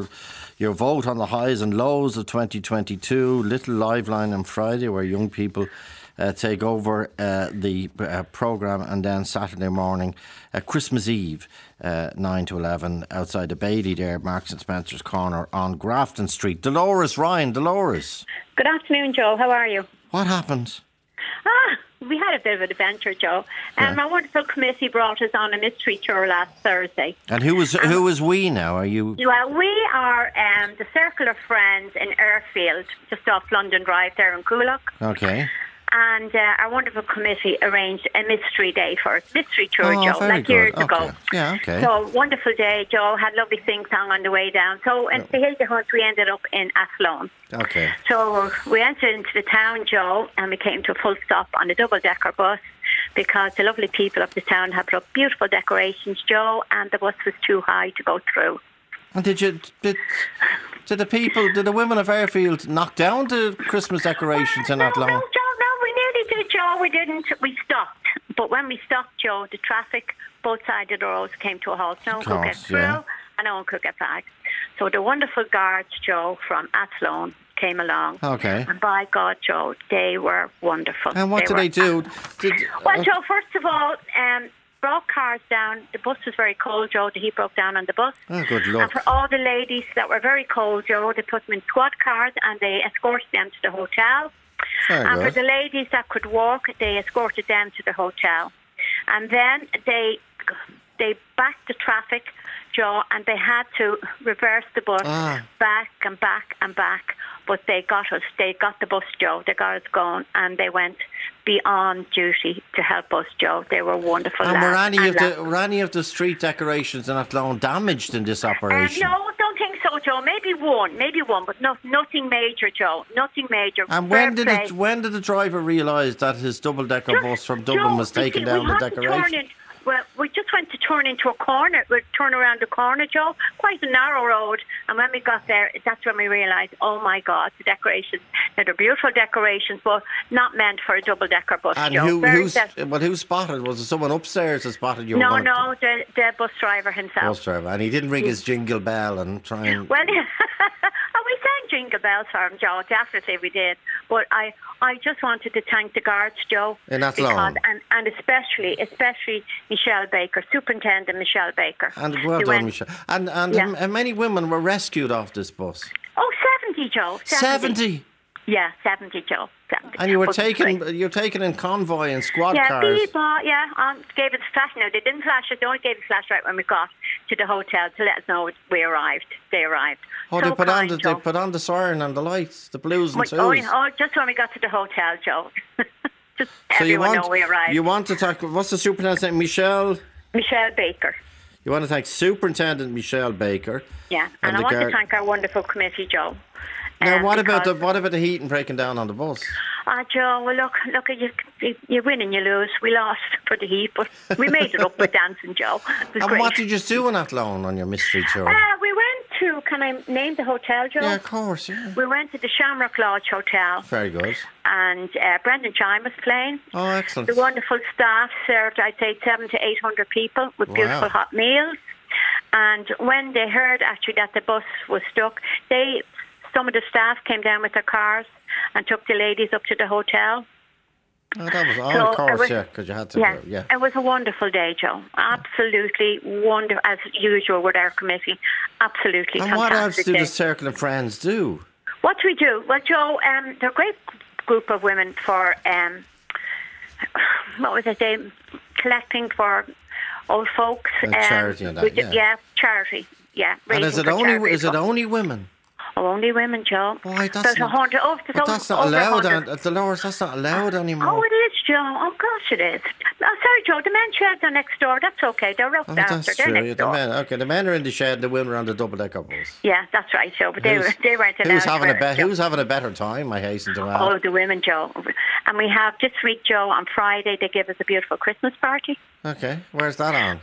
vote on the highs and lows of 2022. Little Liveline on Friday, where young people take over the programme, and then Saturday morning, Christmas Eve, 9 to 11, outside the Bailey there, Marks and Spencer's Corner on Grafton Street. Dolores Ryan. Dolores. Good afternoon, Joe. How are you? What happened? We had a bit of an adventure, Joe. My wonderful committee brought us on a mystery tour last Thursday. And who was we now? Are you? Well, we are the Circle of Friends in Airfield, just off London Drive there in Coolock. Okay. And our wonderful committee arranged a mystery day for us. Mystery tour, Joe, like years ago. Yeah, okay. So, wonderful day, Joe. Had lovely sing-song on the way down. So, to Hill the Hunt, we ended up in Athlone. Okay. So, we entered into the town, Joe, and we came to a full stop on a double-decker bus, because the lovely people of the town had put up beautiful decorations, Joe, and the bus was too high to go through. And did the women of Airfield knock down the Christmas decorations in Athlone? No, Joe. Joe, we didn't. We stopped. But when we stopped, Joe, the traffic, both sides of the roads came to a halt. No one could get through and no one could get back. So the wonderful guards, Joe, from Athlone came along. Okay. And by God, Joe, they were wonderful. And what did they do? Well, Joe, first of all, brought cars down. The bus was very cold, Joe. The heat broke down on the bus. Oh, good luck. And for all the ladies that were very cold, Joe, they put them in squad cars and they escorted them to the hotel. And for the ladies that could walk, they escorted them to the hotel. And then they backed the traffic, Joe, and they had to reverse the bus back and back and back. But they got us. They got the bus, Joe. They got us going, and they went beyond duty to help us, Joe. They were wonderful. And were any of the street decorations in Athlone damaged in this operation? No, I don't think so, Joe. Maybe one, but nothing major, Joe. Nothing major. And when did the driver realise that his double-decker bus from Dublin was taking down the decoration? Well, we just went to turn around the corner, Joe, quite a narrow road. And when we got there, that's when we realised, oh, my God, the decorations. They're beautiful decorations, but not meant for a double-decker bus, and Joe. Who spotted? Was it someone upstairs that spotted you? No, the bus driver himself. Bus driver. And he didn't ring his jingle bell and try and... Well, we sang jingle bells for him, Joe. Definitely we did. But I just wanted to thank the guards, Joe. And that's long. And especially Michelle Baker, Superintendent Michelle Baker. And well done, Michelle. And many women were rescued off this bus. Oh, 70, Joe. 70? Yeah, 70, Joe. 70. And you were taken in convoy and squad cars. Gave us a flash. No, they didn't flash it. They only gave us a flash right when we got to the hotel to let us know we arrived. They arrived. Oh, they put on the siren and the lights, the blues and twos. Oh, just when we got to the hotel, Joe. Just so everyone know we arrived. You want to talk? What's the superintendent's name? Michelle Baker. You want to thank Superintendent Michelle Baker. Yeah, and I want to thank our wonderful committee, Joe. Now, what about the heating breaking down on the bus? Joe, well, look, you win and you lose. We lost for the heat, but we made it up by dancing, Joe. And great. What did you do on that loan on your mystery tour? We went to, can I name the hotel, Joe? Yeah, of course, yeah. We went to the Shamrock Lodge Hotel. Very good. And Brendan Gleeson was playing. Oh, excellent. The wonderful staff served, I'd say, 700 to 800 people with beautiful hot meals. And when they heard, actually, that the bus was stuck, some of the staff came down with their cars and took the ladies up to the hotel. Oh, that was all, of course, yeah, because you had to. Yeah, it was a wonderful day, Joe. Absolutely wonderful, as usual with our committee. Absolutely fantastic. And what else do the Circle of Friends do? What do we do? Well, Joe, they're a great group of women for, collecting for old folks. Charity and that, yeah, charity, yeah. And is it only women? Oh, only women, Joe. Why, that's not allowed, Dolores, that's not allowed anymore. Oh, it is, Joe. Oh, gosh, it is. Oh, sorry, Joe, the men shed are next door. That's okay. They're up after. They're next door. The men are in the shed, the women are on the double-decker bus. Yeah, that's right, Joe. But they weren't allowed. Who's having a better time, I hasten to add? Oh, the women, Joe. And we have, this week, Joe, on Friday, they give us a beautiful Christmas party. Okay. Where's that on?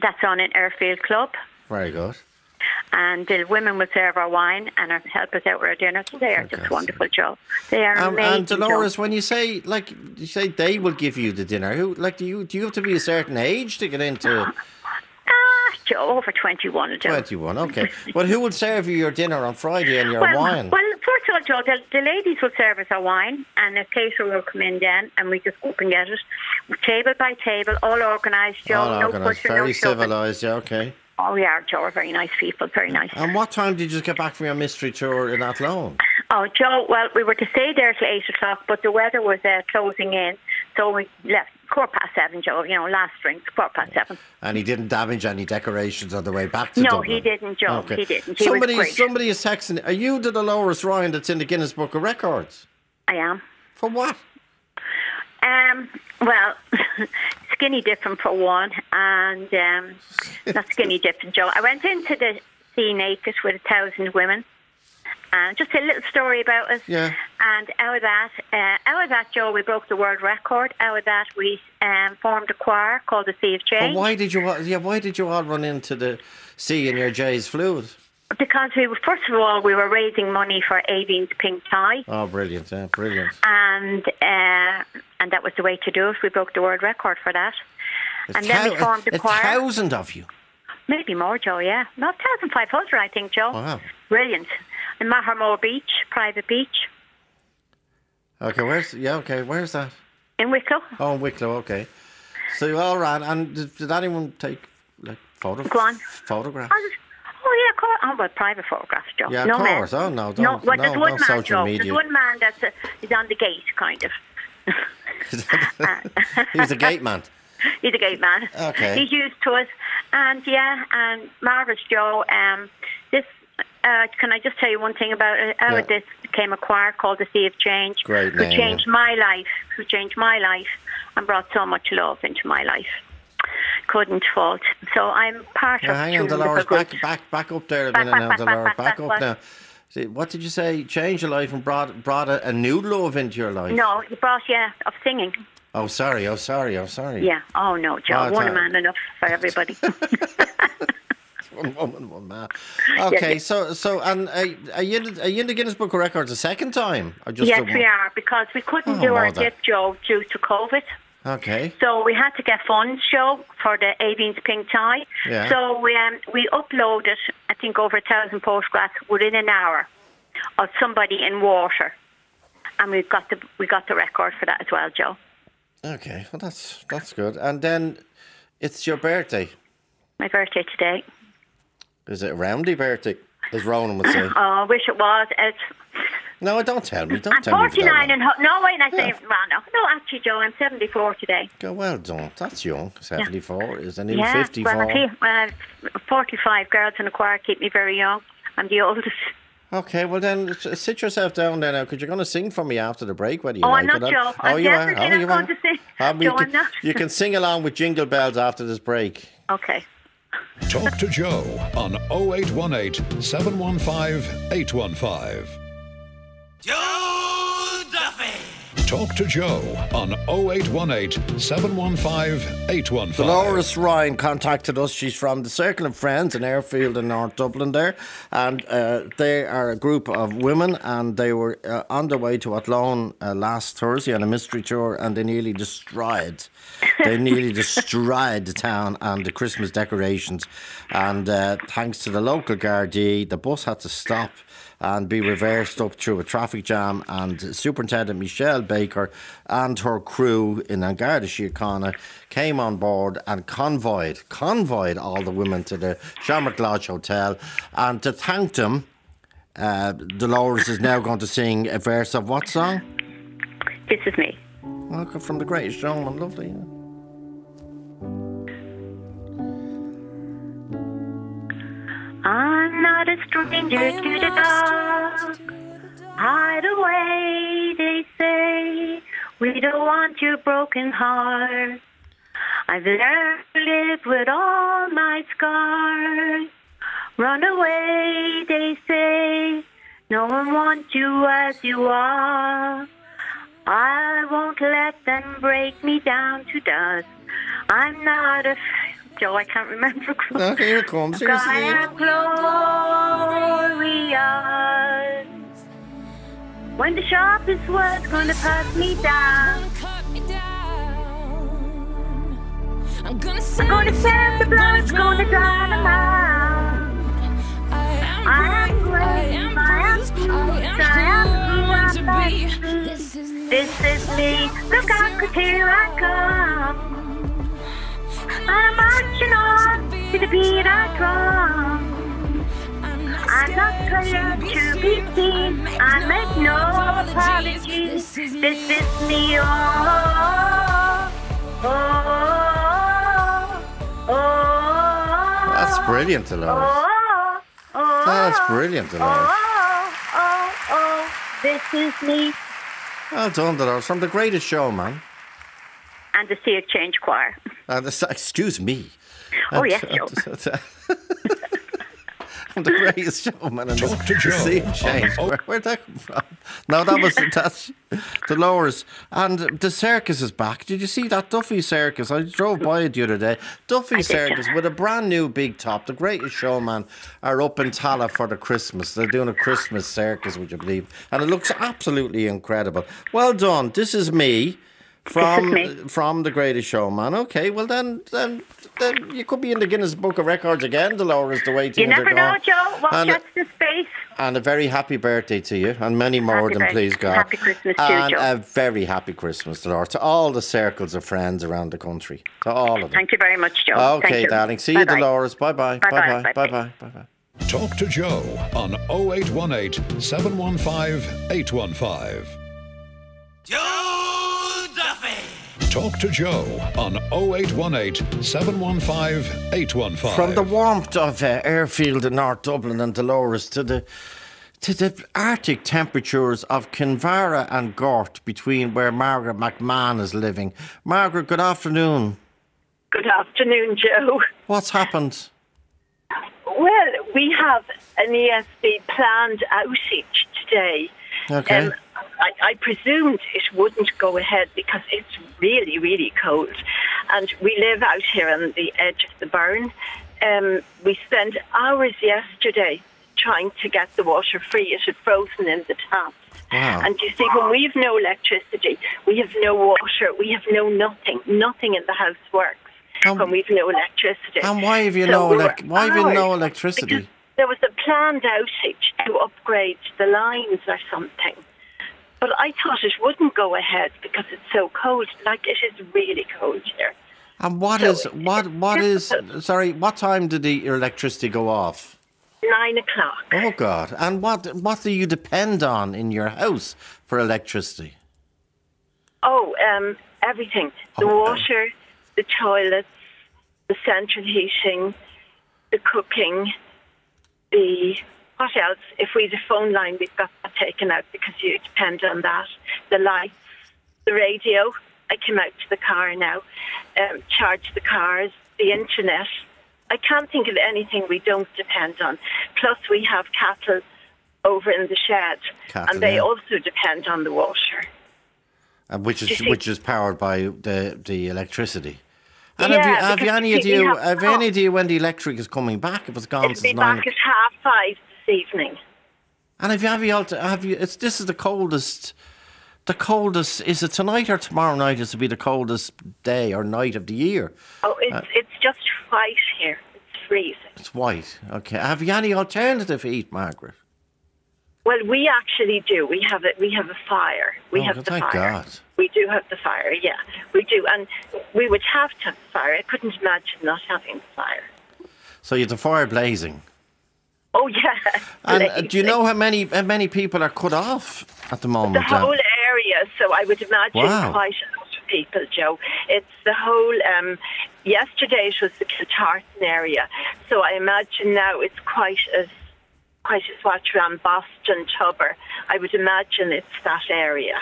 That's on in Airfield Club. Very good. And the women will serve our wine and help us out with our dinner. So they are just wonderful, Joe. They are amazing. And Dolores, Joe, when you say they will give you the dinner, do you have to be a certain age to get into? Joe, over 21, Joe. 21, okay. Well, who will serve you your dinner on Friday and your wine? Well, first of all, Joe, the ladies will serve us our wine, and a caterer will come in then, and we just go up and get it, table by table, all organised, Joe. All organised, very civilised, yeah, okay. Oh, yeah, Joe, we're very nice people, very nice. And what time did you get back from your mystery tour in Athlone? Oh, Joe, well, we were to stay there till 8 o'clock, but the weather was closing in, so we left 7:15, Joe, last drinks, 7:15. And he didn't damage any decorations on the way back to Dublin? No, he didn't, Joe, okay. He didn't. Somebody is texting, are you the Dolores Ryan that's in the Guinness Book of Records? I am. For what? Well, skinny dipping for one, and not skinny dipping, Joe. I went into the sea naked with 1,000 women, and just a little story about us. Yeah. And out of that, Joe, we broke the world record. Out of that, we formed a choir called the Sea of Change. But why did you all run into the sea in your Jay's fluid? Because we were raising money for Avine's pink tie. Oh, brilliant! Yeah, brilliant. And that was the way to do it. We broke the world record for that. And then we formed a choir. 1,000 of you. Maybe more, Joe. Yeah, not 1,500, I think, Joe. Wow! Brilliant. In Mahermore Beach, private beach. Okay, where's that? In Wicklow. Oh, in Wicklow. Okay. So you all ran, and did anyone take photographs? Oh, yeah, of course. Oh, well, private photographs, Joe. Yeah, of course. Men. Oh, no, don't. No, well, there's one man, Joe. There's one man he's on the gate, kind of. He's a gate man. He's a gate man. Okay. He's used to it. And, yeah, and marvellous, Joe. Can I just tell you one thing about it? This became a choir called the Sea of Change. Great name. Who changed my life and brought so much love into my life. Couldn't fault. So I'm part of. Hang on, Dolores, back up there a minute now, Dolores. Back up now. See, what did you say? Changed your life and brought a new love into your life. No, you brought of singing. Oh sorry. Yeah. Oh no, Joe. One man enough for everybody. One woman, one man. Okay, so and are you in the Guinness Book of Records a second time? Yes, we are, because we couldn't do our dip, Joe, due to COVID. Okay. So we had to get funds, Joe, for the Avine's pink tie. Yeah. So we uploaded, I think, over 1,000 photographs within an hour of somebody in water, and we got the record for that as well, Joe. Okay, well that's good. And then it's your birthday. My birthday today. Is it a roundy birthday, as Ronan would say? Oh, I wish it was. No, don't tell me. Don't I'm tell 49 me and no, wait, I say, well, no, actually, Joe, I'm 74 today. Well done. That's young. 74 is an 54. Yeah, well, 45 girls in the choir keep me very young. I'm the oldest. Okay, well then, sit yourself down there now, because you're going to sing for me after the break. Whether you like it or not. Oh, I'm not, Joe. I'm definitely not going to sing. Joe, I'm not. You can sing along with Jingle Bells after this break. Okay. Talk to Joe on 0818 715 815. Joe Duffy! Talk to Joe on 0818 715 815. Dolores Ryan contacted us. She's from the Circle of Friends in Airfield in North Dublin there. And they are a group of women, and they were on their way to Athlone last Thursday on a mystery tour, and they nearly destroyed the town and the Christmas decorations. And thanks to the local Gardaí, the bus had to stop and be reversed up through a traffic jam, and Superintendent Michelle Baker and her crew in An Garda Síochána came on board and convoyed all the women to the Shamrock Lodge Hotel. And to thank them, Dolores is now going to sing a verse of what song? This Is Me. Welcome from The Greatest Showman, lovely. I'm not a stranger to the dark. Hide away, they say. We don't want your broken heart. I've learned to live with all my scars. Run away, they say. No one wants you as you are. I won't let them break me down to dust. I'm not a... Joe, I can't remember. No, here it comes. Here's God, I'm glorious. When the sharpest word's gonna pass me down, I'm gonna send the blood, it's gonna drown them out. I am brave, I am true, I am who I'm supposed to be. This is me. Look out, here I come. I'm marching on to the beat I drum. I'm not clear to be seen. I make no apologies. This is me. Oh. That's brilliant, Dolores. That's brilliant, Dolores. This is me. Well done, Dolores. From The Greatest Showman. And the Sea of Change Choir. Excuse me. Oh, yes, Joe. I'm The Greatest Showman in the Sea of Change. Where'd that come from? No, that's Dolores. And the circus is back. Did you see that Duffy Circus? I drove by it the other day. Duffy Circus with a brand new big top. The Greatest Showman are up in Tala for the Christmas. They're doing a Christmas circus, would you believe? And it looks absolutely incredible. Well done. This is me. From The Greatest Showman. Okay, well then you could be in the Guinness Book of Records again, Dolores, the way things are going. You never know, Joe. Watch out for space. And a very happy birthday to you, and many more than please God. Happy Christmas to you, Joe. And a very happy Christmas, Dolores, to all the circles of friends around the country, to all of them. Thank you very much, Joe. Okay, darling. See you, Dolores. Bye-bye. Bye-bye. Bye-bye. Bye-bye. Talk to Joe on 0818 715 815. Joe! Talk to Joe on 0818 715 815. From the warmth of Airfield in North Dublin and Dolores to the Arctic temperatures of Kinvara and Gort, between where Margaret McMahon is living. Margaret, good afternoon. Good afternoon, Joe. What's happened? Well, we have an ESB planned outage today. Okay. I presumed it wouldn't go ahead because it's really, really cold. And we live out here on the edge of the burn. We spent hours yesterday trying to get the water free. It had frozen in the tap. Wow. And you see, when we have no electricity, we have no water, we have no nothing. Nothing in the house works when we've no electricity. And why have you no electricity? Because there was a planned outage to upgrade the lines or something. But I thought it wouldn't go ahead because it's so cold. Like, it is really cold here. And what time did your electricity go off? 9 o'clock. Oh, God. And what do you depend on in your house for electricity? Oh, everything. The water, the toilets, the central heating, the cooking, the... What else? If we had a phone line, we've got that taken out because you depend on that. The lights, the radio. I came out to the car now, charge the cars, the internet, I can't think of anything we don't depend on. Plus, we have cattle over in the shed, and they also depend on the water, and which is powered by the electricity. And have any idea when the electric is coming back? If it's gone, it'll be back at 5:30 this evening. And have you? This is the coldest. The coldest, is it tonight or tomorrow night? Is to be the coldest day or night of the year? Oh, it's just white here. It's freezing. It's white. Okay. Have you any alternative heat, Margaret? Well, we actually do. We have a fire. We have the fire. Thank God. We do have the fire. Yeah, we do, and we would have to have the fire. I couldn't imagine not having the fire. So you have the fire blazing. Oh yeah. And do you know how many people are cut off at the moment? The whole area. So I would imagine quite a lot of people, Joe. It's the whole. Yesterday it was the Kiltartan area. So I imagine now it's quite a swatch around Boston, Tubber. I would imagine it's that area.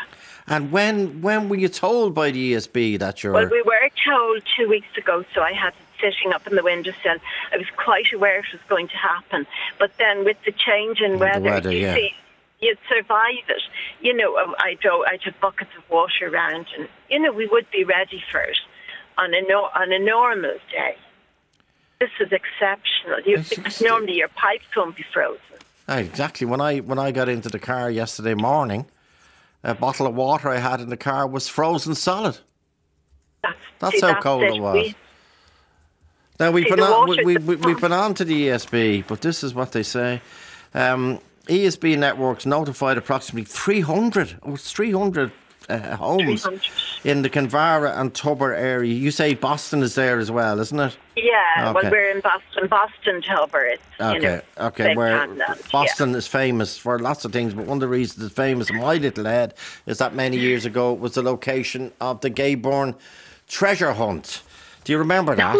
And when were you told by the ESB that you're? Well, we were told 2 weeks ago. So I had sitting up in the windowsill. I was quite aware it was going to happen. But then with the change in weather you see, you'd survive it. You know, I'd have buckets of water around and, you know, we would be ready for it on a normal day. This is exceptional. Normally your pipes won't be frozen. Exactly. When I got into the car yesterday morning, a bottle of water I had in the car was frozen solid. That's how cold it was. Now, we've been on to the ESB, but this is what they say. ESB Networks notified approximately 300 homes in the Kinvara and Tubber area. You say Boston is there as well, isn't it? Yeah, okay. Well, we're in Boston. Boston, Tubber. Boston is famous for lots of things, but one of the reasons it's famous in my little head is that many years ago it was the location of the Gayborn treasure hunt. Do you remember that?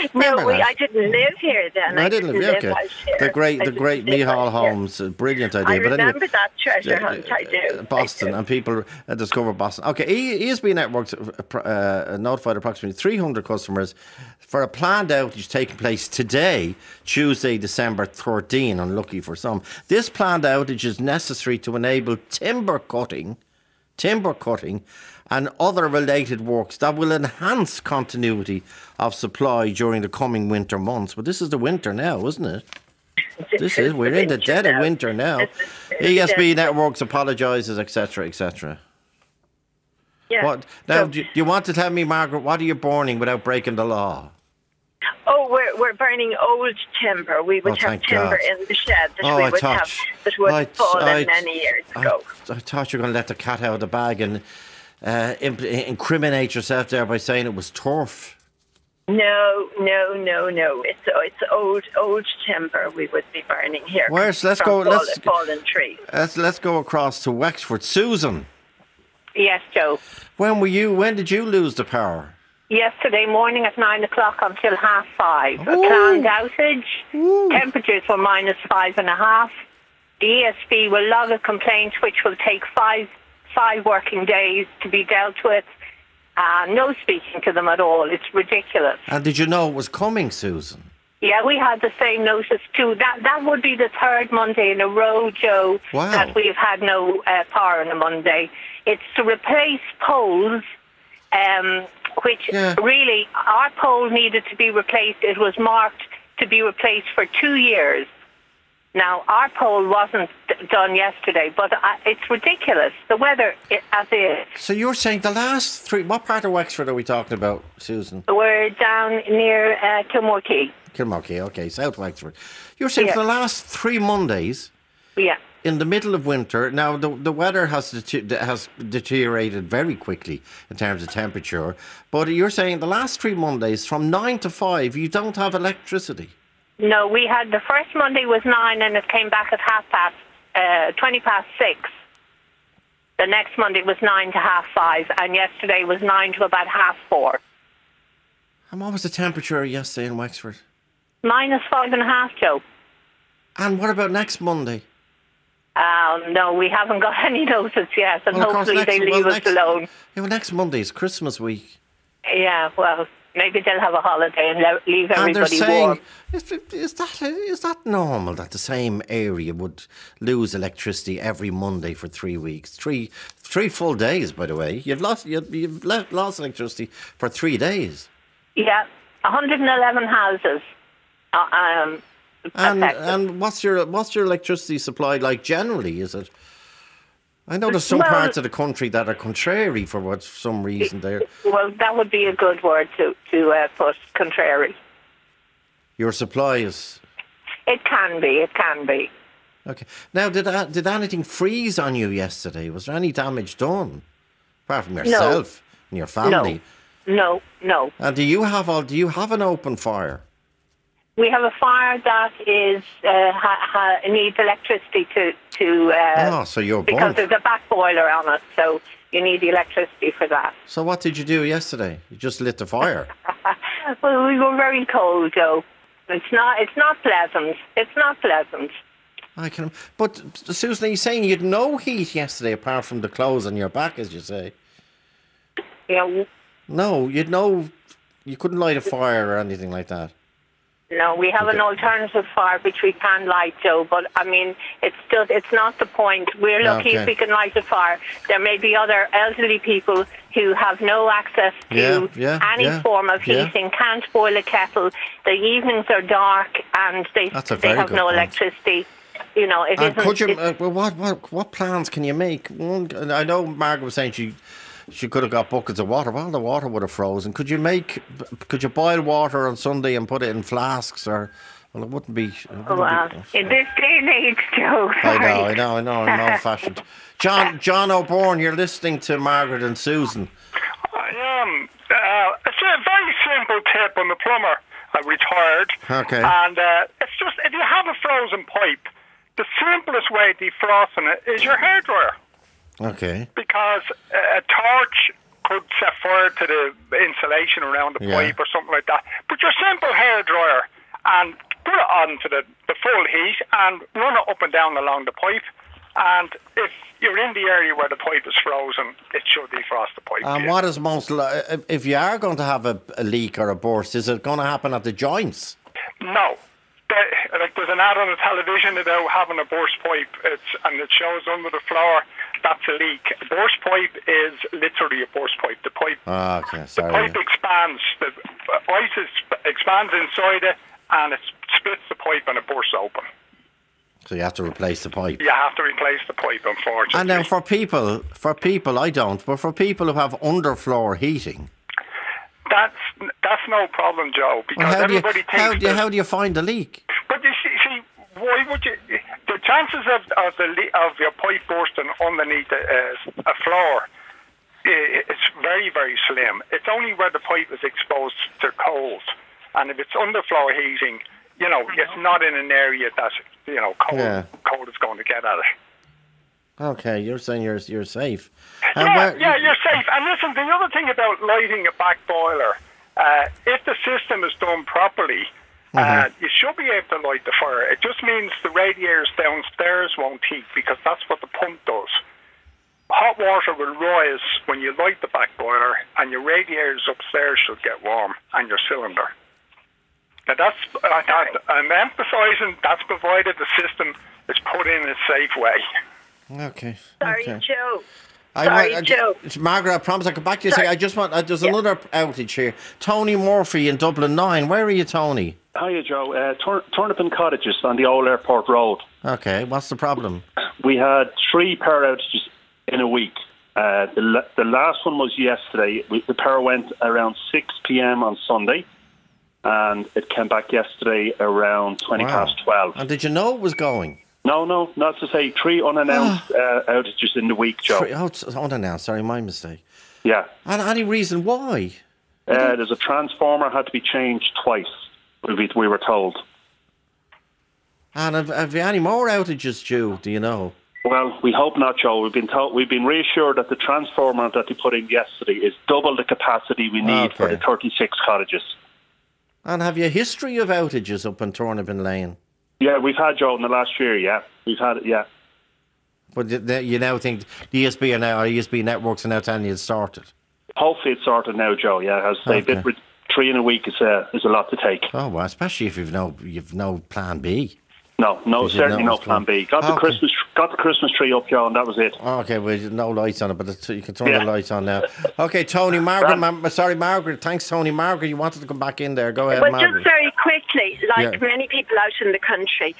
I didn't live here then. No, I didn't live here. Okay. The great Michal Holmes, brilliant idea. I remember that treasure hunt. I do. Boston, I do. And people discover Boston. Okay, ESB Networks notified approximately 300 customers for a planned outage taking place today, Tuesday, December 13. Unlucky for some. This planned outage is necessary to enable timber cutting and other related works that will enhance continuity of supply during the coming winter months. But this is the winter now, isn't it? We're in the dead of winter now. ESB Networks apologises, etc., etc. Yeah. What, now, do you want to tell me, Margaret, what are you burning without breaking the law? Oh, we're burning old timber. We would have timber in the shed that would have fallen many years ago. I thought you were going to let the cat out of the bag and incriminate yourself there by saying it was turf. No. It's old timber we would be burning here. Let's go, fallen trees. Let's go across to Wexford. Susan. Yes, Joe. When did you lose the power? Yesterday morning at 9 o'clock until 5:30. Ooh. A planned outage. Ooh. Temperatures were -5.5. The ESB will log a complaint which will take five working days to be dealt with. No speaking to them at all. It's ridiculous. And did you know it was coming, Susan? Yeah, we had the same notice too. That would be the third Monday in a row, Joe, that we've had no power on a Monday. It's to replace poles, which really our pole needed to be replaced. It was marked to be replaced for 2 years. Now, our poll wasn't done yesterday, but it's ridiculous. The weather as is. So you're saying the last three... What part of Wexford are we talking about, Susan? We're down near Kilmore Quay. Kilmore Quay, okay, South Wexford. You're saying for the last 3 Mondays... Yeah. In the middle of winter, now the weather has deteriorated very quickly in terms of temperature, but you're saying the last 3 Mondays, from 9 to 5, you don't have electricity. No, we had the first Monday was 9 and it came back at 20 past 6. The next Monday was 9 to 5 and yesterday was 9 to about 4. And what was the temperature yesterday in Wexford? -5.5, Joe. And what about next Monday? No, we haven't got any notice yet and hopefully they leave us alone. Yeah, well, next Monday is Christmas week. Yeah, well... Maybe they'll have a holiday and leave everybody warm. And they're saying, is that normal that the same area would lose electricity every Monday for 3 weeks? Three full days, by the way. You've lost electricity for 3 days. Yeah, 111 houses. And what's your electricity supply like generally? Is it? I know there's some parts of the country that are contrary for what some reason there. Well, that would be a good word to put, contrary. Your supply is. It can be. Okay. Now, did anything freeze on you yesterday? Was there any damage done, apart from yourself and your family? No. And do you have an open fire? We have a fire that is needs electricity so you're because there's a back boiler on it, so you need the electricity for that. So what did you do yesterday? You just lit the fire. Well, we were very cold, though. It's not pleasant. I can. But Susan, are you saying you'd no heat yesterday apart from the clothes on your back, as you say? Yeah. No, you couldn't light a fire or anything like that. No, we have an alternative fire which we can light, Joe, but I mean, it's not the point. We're lucky if we can light a fire. There may be other elderly people who have no access to any form of heating, can't boil a kettle, the evenings are dark and they have no electricity. You know, it isn't. Could you, what plans can you make? I know Margaret was saying she could have got buckets of water. Well, the water would have frozen. Could you boil water on Sunday and put it in flasks? Or, well, it wouldn't be. In this day and age, Joe. I know. I'm old fashioned. John O'Bourne, you're listening to Margaret and Susan. I am. It's a very simple tip. I'm a plumber. I'm retired. Okay. And it's just if you have a frozen pipe, the simplest way of defrosting it is your hairdryer. Okay. Because a torch could set fire to the insulation around the pipe or something like that. But your simple hairdryer and put it on to the full heat and run it up and down along the pipe. And if you're in the area where the pipe is frozen, it should defrost the pipe. And what is most likely, if you are going to have a leak or a burst, is it going to happen at the joints? No. There's an ad on the television about having a burst pipe, and it shows under the floor. That's a leak. A burst pipe is literally a burst pipe. The pipe, the pipe expands. The ice expands inside it, and it splits the pipe and it bursts open. So you have to replace the pipe. You have to replace the pipe, unfortunately. And then for people who have underfloor heating, that's no problem, Joe. Because everybody thinks. How do you find the leak? But you see why would you? The chances of your pipe bursting underneath a floor is very, very slim. It's only where the pipe is exposed to cold, and if it's underfloor heating, you know, it's not in an area that's, you know, cold. Yeah. Cold is going to get at it. Okay, you're saying you're safe. You're safe. And listen, the other thing about lighting a back boiler, if the system is done properly. You should be able to light the fire. It just means the radiators downstairs won't heat because that's what the pump does. Hot water will rise when you light the back boiler, and your radiators upstairs should get warm, and your cylinder. Now I'm emphasising that's provided the system is put in a safe way. Okay. Sorry, Joe. Sorry, Joe. Margaret, I promise I'll come back to you. Sorry. A second. There's another outage here. Tony Murphy in Dublin 9. Where are you, Tony? Hiya, Joe. Turnipin Cottages on the old airport road. Okay, what's the problem? We had 3 power outages in a week. The last one was yesterday. The power went around 6 p.m. on Sunday, and it came back yesterday around 20 past 12. And did you know it was going? No, not to say 3 unannounced outages in the week, Joe. 3, unannounced, sorry, my mistake. Yeah. And any reason why? There's a transformer had to be changed twice, we were told. And have any more outages due, do you know? Well, we hope not, Joe. We've been reassured that the transformer that they put in yesterday is double the capacity we need for the 36 cottages. And have you a history of outages up in Turnipin Lane? Yeah, we've had, Joe, in the last year, We've had it, But you now think the ESB Networks are now telling you it's sorted? Hopefully it's sorted now, Joe, As I say, 3 in a week is a lot to take. Oh, well, especially if you've no plan B. No, certainly no plan B. Got the Christmas tree up, John, and that was it. Okay, well, no lights on it, but you can turn the lights on now. Okay, Tony, Margaret, thanks, Tony. Margaret, you wanted to come back in there. Go ahead, well, Margaret. Just very quickly, many people out in the country,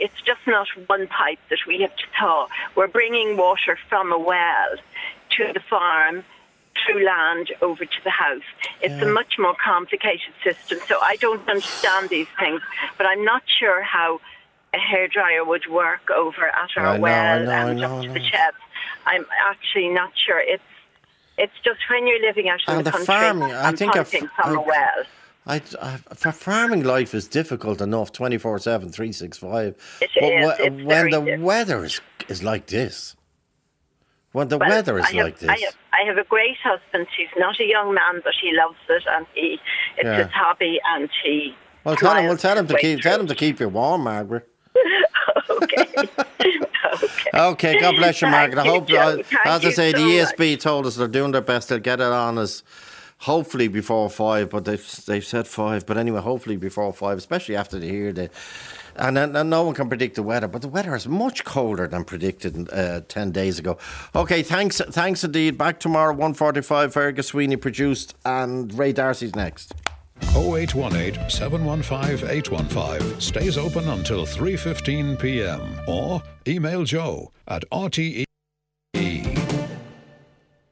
it's just not one pipe that we have to thaw. We're bringing water from a well to the farm, through land over to the house. It's a much more complicated system, so I don't understand these things, but I'm not sure how a hairdryer would work over at our well and up to the sheds. I'm actually not sure. It's just when you're living out in the country farming, and pumping from a well. For farming life is difficult enough, 24-7, 365. But when the weather is like this... When the weather is like this. I have a great husband. He's not a young man, but he loves it, and it's his hobby, and he... Well, tell him to keep you warm, Margaret. Okay, God bless you, Margaret. As I say, the ESB told us they're doing their best. They'll get it on us, hopefully before 5, but they've said 5. But anyway, hopefully before 5, especially after they hear the... And no one can predict the weather, but the weather is much colder than predicted 10 days ago. Okay, thanks indeed. Back tomorrow, 1:45. Fergus Sweeney produced, and Ray Darcy's next. 0818 715 815 stays open until 3:15 p.m. or email Joe at RTE.